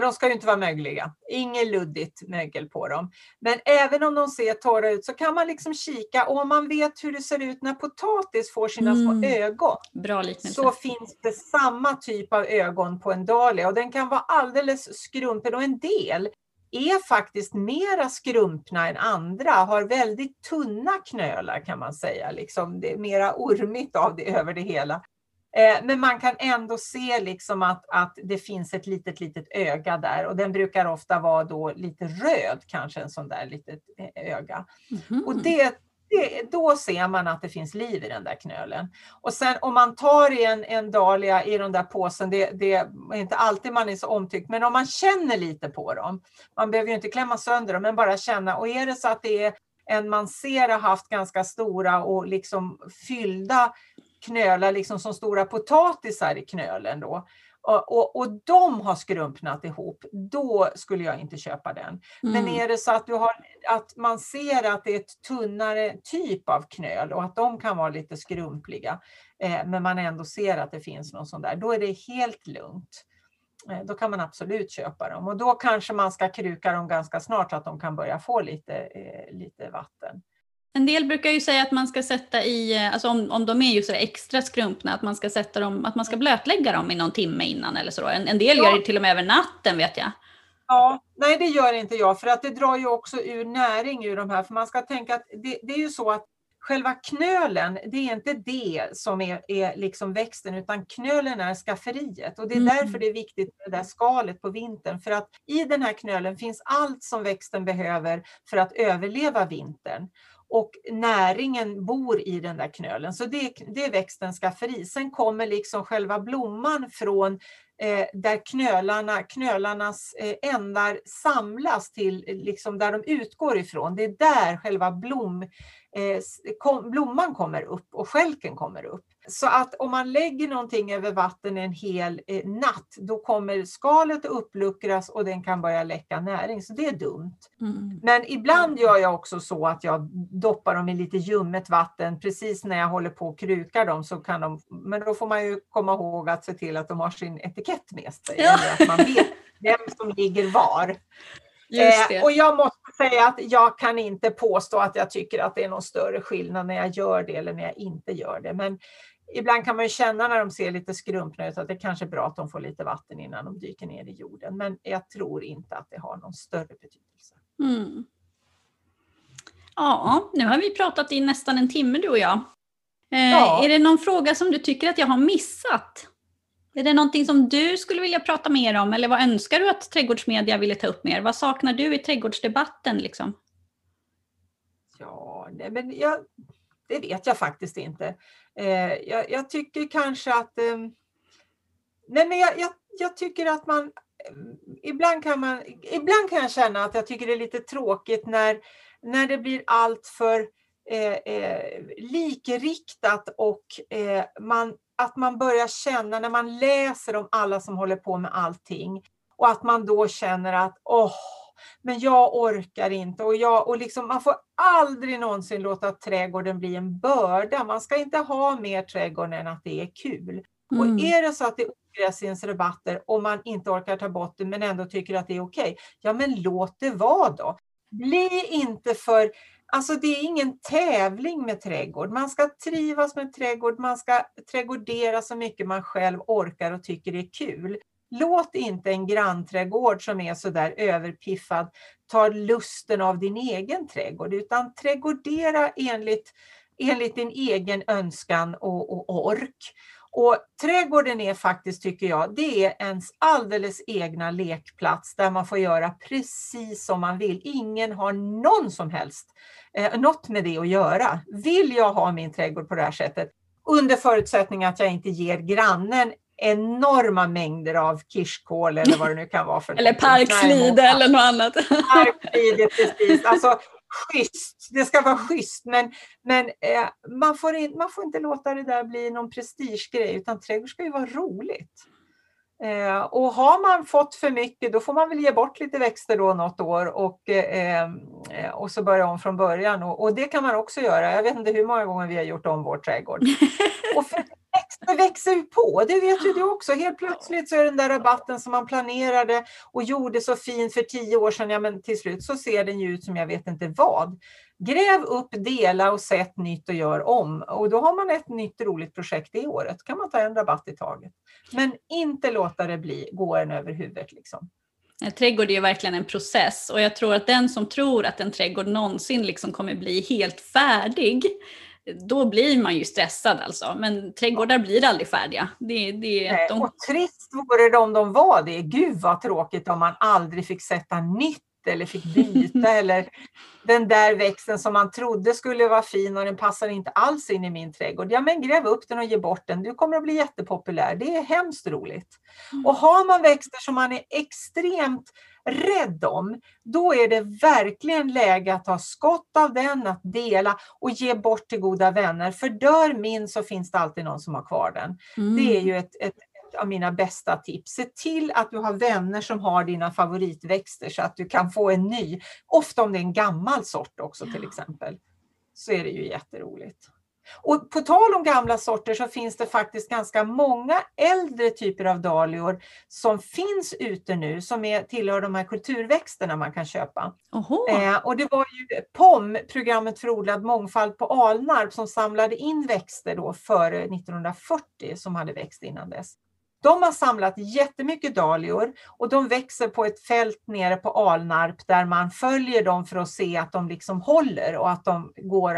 De ska ju inte vara mögliga. Inget luddigt mögel på dem. Men även om de ser torra ut så kan man liksom kika. Och om man vet hur det ser ut när potatis får sina små ögon. Bra liknelse. Så finns det samma typ av ögon på en dahlia. Och den kan vara alldeles skrumpig. Och en del är faktiskt mera skrumpna än andra. Har väldigt tunna knölar kan man säga. Liksom det är mera ormigt av det, över det hela. Men man kan ändå se liksom att det finns ett litet öga där. Och den brukar ofta vara då lite röd, kanske en sån där litet öga. Mm-hmm. Och då ser man att det finns liv i den där knölen. Och sen om man tar i en dahlia i den där påsen, det är inte alltid man är så omtyckt. Men om man känner lite på dem, man behöver ju inte klämma sönder dem, men bara känna. Och är det så att det är en man ser har haft ganska stora och liksom fyllda knölar liksom som stora potatisar i knölen då. Och de har skrumpnat ihop. Då skulle jag inte köpa den. Men är det så att att man ser att det är ett tunnare typ av knöl och att de kan vara lite skrumpliga. Men man ändå ser att det finns någon sån där. Då är det helt lugnt. Då kan man absolut köpa dem. Och då kanske man ska kruka dem ganska snart så att de kan börja få lite vatten. En del brukar ju säga att man ska sätta i, alltså om de är ju så extra skrumpna, att man ska sätta dem, att man ska blötlägga dem i någon timme innan eller så. En del gör det till och med över natten vet jag. Ja, nej det gör inte jag för att det drar ju också ur näring ur de här. För man ska tänka att det är ju så att själva knölen, det är inte det som är liksom växten utan knölen är skafferiet och det är därför det är viktigt med det där skalet på vintern för att i den här knölen finns allt som växten behöver för att överleva vintern. Och näringen bor i den där knölen. Så det är växtens skafferi. Sen kommer liksom själva blomman från där knölarnas ändar samlas till liksom där de utgår ifrån. Det är där själva blomman kommer upp och skälken kommer upp. Så att om man lägger någonting över vatten en hel natt då kommer skalet att uppluckras och den kan börja läcka näring. Så det är dumt. Men ibland gör jag också så att jag doppar dem i lite ljummet vatten. Precis när jag håller på och krukar dem så kan de... Men då får man ju komma ihåg att se till att de har sin etikett med sig. Eller att man vet vem som ligger var. Just det. Och jag måste säga att jag kan inte påstå att jag tycker att det är någon större skillnad när jag gör det eller när jag inte gör det. Men ibland kan man ju känna när de ser lite skrumpna ut att det kanske är bra att de får lite vatten innan de dyker ner i jorden. Men jag tror inte att det har någon större betydelse. Mm. Ja, nu har vi pratat i nästan en timme du och jag. Ja. Är det någon fråga som du tycker att jag har missat? Är det någonting som du skulle vilja prata mer om? Eller vad önskar du att trädgårdsmedia ville ta upp mer? Vad saknar du i trädgårdsdebatten liksom? Ja, nej, men det vet jag faktiskt inte. Jag tycker kanske att... Jag tycker att man... Ibland kan jag känna att jag tycker det är lite tråkigt när det blir allt för likriktat och att man börjar känna när man läser om alla som håller på med allting och att man då känner att men jag orkar inte och liksom, man får aldrig någonsin låta trädgården bli en börda. Man ska inte ha mer trädgården än att det är kul. Mm. Och är det så att det är ogräsrabatter och man inte orkar ta bort det men ändå tycker att det är okej, ja men låt det vara då. Bli inte för... Alltså det är ingen tävling med trädgård. Man ska trivas med trädgård. Man ska trädgårdera så mycket man själv orkar och tycker det är kul. Låt inte en grannträdgård som är så där överpiffad ta lusten av din egen trädgård. Utan trädgårdera enligt din egen önskan och ork. Och trädgården är faktiskt, tycker jag, det är ens alldeles egna lekplats där man får göra precis som man vill. Ingen har någon som helst något med det att göra. Vill jag ha min trädgård på det här sättet? Under förutsättning att jag inte ger grannen enorma mängder av kirskål eller vad det nu kan vara för eller parkslide eller något annat. Parkslide, precis. Alltså... Schysst, det ska vara schysst, men man får inte låta det där bli någon prestigegrej, utan trädgård ska ju vara roligt. Och har man fått för mycket, då får man väl ge bort lite växter då något år och så börja om från början. Och det kan man också göra. Jag vet inte hur många gånger vi har gjort om vår trädgård. Och för växter växer ju på, det vet ju du också. Helt plötsligt så är den där rabatten som man planerade och gjorde så fint för 10 år sedan, ja men till slut så ser den ju ut som jag vet inte vad. Gräv upp, dela och sätt nytt och gör om. Och då har man ett nytt roligt projekt i året. Kan man ta en rabatt i taget. Men inte låta det gå en över huvudet liksom. En trädgård är ju verkligen en process. Och jag tror att den som tror att en trädgård någonsin liksom kommer bli helt färdig. Då blir man ju stressad alltså. Men trädgårdar blir aldrig färdiga. Och trist vore det om de var det. Gud vad tråkigt om man aldrig fick sätta nytt. Eller fick byta eller den där växten som man trodde skulle vara fin och den passar inte alls in i min trädgård. Ja men gräv upp den och ge bort den. Du kommer att bli jättepopulär. Det är hemskt roligt. Och har man växter som man är extremt rädd om, då är det verkligen läge att ta skott av den, att dela och ge bort till goda vänner. För dör min så finns det alltid någon som har kvar den. Mm. Det är ju ett av mina bästa tips. Se till att du har vänner som har dina favoritväxter så att du kan få en ny. Ofta om det är en gammal sort också till exempel. Så är det ju jätteroligt. Och på tal om gamla sorter så finns det faktiskt ganska många äldre typer av dahlior som finns ute nu som tillhör de här kulturväxterna man kan köpa. Och det var ju POM, programmet för odlad mångfald på Alnarp, som samlade in växter då före 1940 som hade växt innan dess. De har samlat jättemycket dahlior och de växer på ett fält nere på Alnarp där man följer dem för att se att de liksom håller och att de går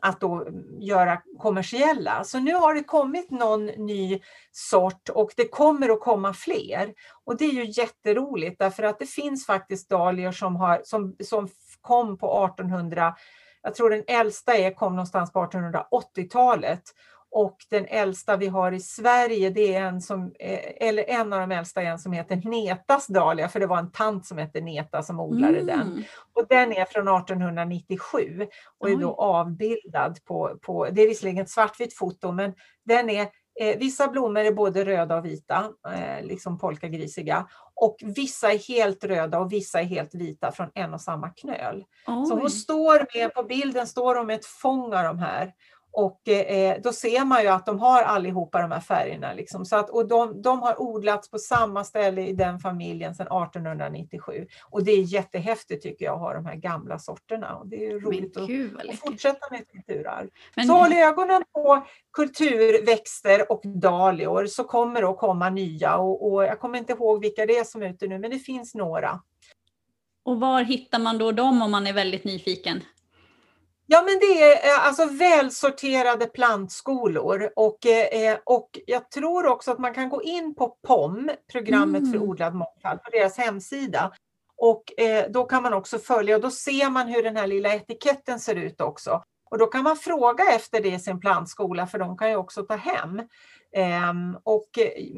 att då göra kommersiella. Så nu har det kommit någon ny sort och det kommer att komma fler. Och det är ju jätteroligt därför att det finns faktiskt dahlior som kom på 1800, jag tror den äldsta kom någonstans på 1880-talet. Och den äldsta vi har i Sverige, det är en av de äldsta är en som heter Netas dahlia. För det var en tant som hette Neta som odlade den. Och den är från 1897 och är då avbildad på det är visserligen ett svartvitt foto, men den är, vissa blommor är både röda och vita, liksom polkagrisiga. Och vissa är helt röda och vissa är helt vita från en och samma knöl. Så hon står med, på bilden står hon med ett fång av de här. Och då ser man ju att de har allihopa de här färgerna. Liksom. Så att, och de har odlats på samma ställe i den familjen sedan 1897. Och det är jättehäftigt tycker jag att ha de här gamla sorterna. Och det är roligt att fortsätta med kulturarv. Men... Så håll ögonen på kulturväxter och dahlior så kommer det att komma nya. Och jag kommer inte ihåg vilka det är som är ute nu men det finns några. Och var hittar man då dem om man är väldigt nyfiken? Ja men det är alltså välsorterade plantskolor och jag tror också att man kan gå in på POM, programmet för odlad mångfald, på deras hemsida. Och då kan man också följa och då ser man hur den här lilla etiketten ser ut också. Och då kan man fråga efter det i sin plantskola för de kan ju också ta hem. Och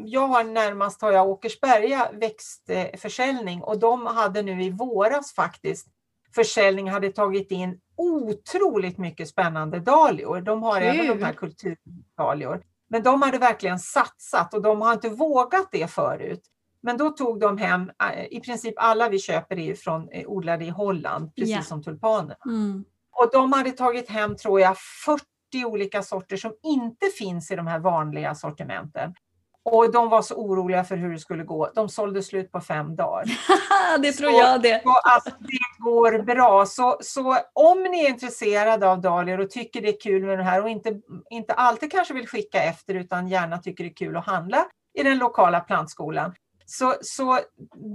jag har närmast Åkersberga växtförsäljning och de hade nu i våras faktiskt försäljning hade tagit in otroligt mycket spännande dahlior. De har även de här kulturdahlior. Men de hade verkligen satsat och de har inte vågat det förut. Men då tog de hem, i princip alla vi köper är från odlade i Holland, precis som tulpanerna. Mm. Och de hade tagit hem tror jag 40 olika sorter som inte finns i de här vanliga sortimenten. Och de var så oroliga för hur det skulle gå. De sålde slut på 5 dagar. Det tror jag det. Så, alltså, det går bra. Så om ni är intresserade av dahlior och tycker det är kul med det här och inte alltid kanske vill skicka efter utan gärna tycker det är kul att handla i den lokala plantskolan. Så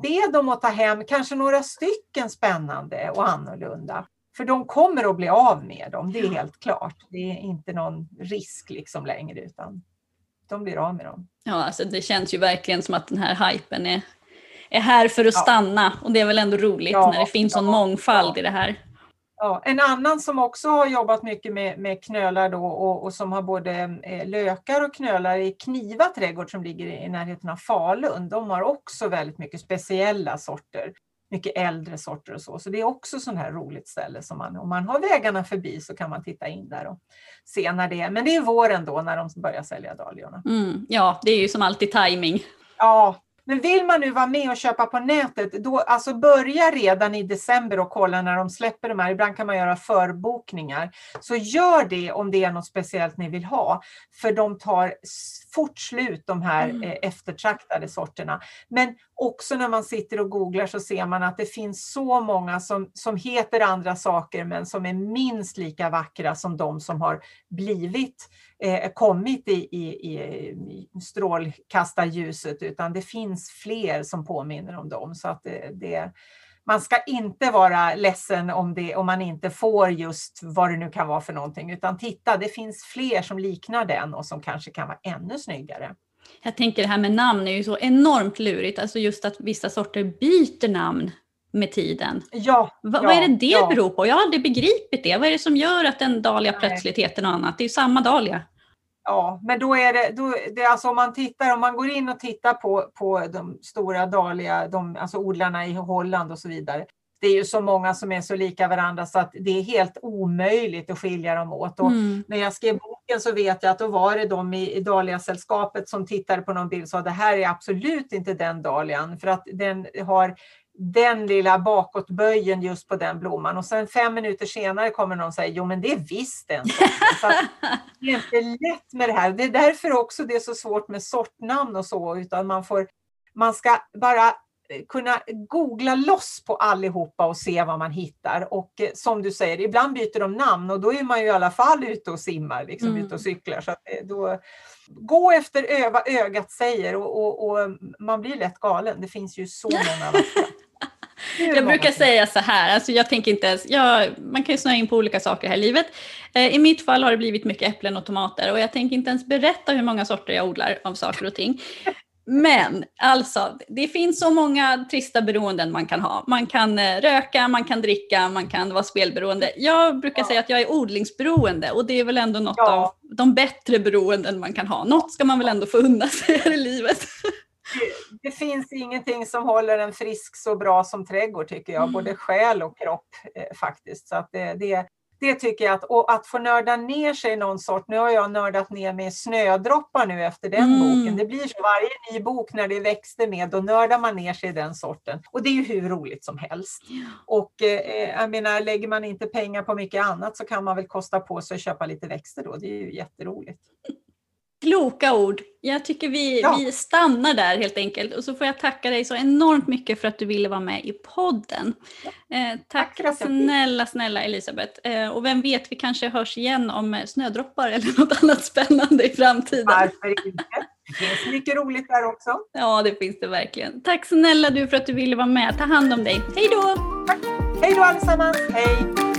be dem att ta hem kanske några stycken spännande och annorlunda. För de kommer att bli av med dem, det är helt klart. Det är inte någon risk liksom längre utan... de blir av med dem. Ja, alltså det känns ju verkligen som att den här hypen är här för att stanna. Och det är väl ändå roligt när det finns sån mångfald i det här. Ja, en annan som också har jobbat mycket med knölar då, och som har både lökar och knölar i Kniva trädgård som ligger i närheten av Falun. De har också väldigt mycket speciella sorter. Mycket äldre sorter och så. Så det är också sån här roligt ställe som man, om man har vägarna förbi så kan man titta in där och se när det är. Men det är våren då när de börjar sälja dahliorna. Mm, ja, det är ju som alltid timing. Ja, men vill man nu vara med och köpa på nätet då alltså börja redan i december och kolla när de släpper de här. Ibland kan man göra förbokningar. Så gör det om det är något speciellt ni vill ha. För de tar fort slut de här eftertraktade sorterna. Men också när man sitter och googlar så ser man att det finns så många som heter andra saker men som är minst lika vackra som de som har blivit kommit i strålkastarljuset utan det finns fler som påminner om dem så att det man ska inte vara ledsen om man inte får just vad det nu kan vara för någonting utan titta det finns fler som liknar den och som kanske kan vara ännu snyggare. Jag tänker det här med namn är ju så enormt lurigt, alltså just att vissa sorter byter namn med tiden. Vad är det beror på? Jag har aldrig begripit det. Vad är det som gör att en dahlia plötsligt heter något annat? Det är ju samma dahlia. Ja, men då är det alltså om man går in och tittar på de stora dahlia, alltså odlarna i Holland och så vidare. Det är ju så många som är så lika varandra så att det är helt omöjligt att skilja dem åt. Och när jag skrev boken så vet jag att då var det de i dahliasällskapet som tittade på någon bild och sa det här är absolut inte den dahlian för att den har den lilla bakåtböjen just på den blomman. Och sen 5 minuter senare kommer någon säga, jo men det är visst den. Så att det är inte lätt med det här. Det är därför också det är så svårt med sortnamn och så. Utan man ska bara kunna googla loss på allihopa och se vad man hittar. Och som du säger, ibland byter de namn och då är man ju i alla fall ute och simmar, liksom, ute och cyklar. Så att då, gå efter vad ögat säger och man blir lätt galen. Det finns ju så många vackra. Jag brukar säga så här, alltså jag tänker inte ens, man kan ju snöa in på olika saker här i livet. I mitt fall har det blivit mycket äpplen och tomater och jag tänker inte ens berätta hur många sorter jag odlar av saker och ting. Men alltså, det finns så många trista beroenden man kan ha. Man kan röka, man kan dricka, man kan vara spelberoende. Jag brukar säga att jag är odlingsberoende och det är väl ändå något av de bättre beroenden man kan ha. Något ska man väl ändå få unna sig i livet. Det finns ingenting som håller en frisk så bra som trädgård tycker jag. Både själ och kropp faktiskt. Så att det är... Det tycker jag, att få nörda ner sig någon sort. Nu har jag nördat ner mig snödroppar nu efter den boken. Det blir så varje ny bok när det växte med, då nördar man ner sig i den sorten. Och det är ju hur roligt som helst. Och jag menar, lägger man inte pengar på mycket annat så kan man väl kosta på sig att köpa lite växter då. Det är ju jätteroligt. Kloka ord. Jag tycker vi stannar där helt enkelt. Och så får jag tacka dig så enormt mycket för att du ville vara med i podden. Tack snälla Elisabeth. Och vem vet, vi kanske hörs igen om snödroppar eller något annat spännande i framtiden. Varför inte? Det finns mycket roligt där också. Ja, det finns det verkligen. Tack snälla du för att du ville vara med. Ta hand om dig. Hej då! Tack. Hej då allesammans. Hej!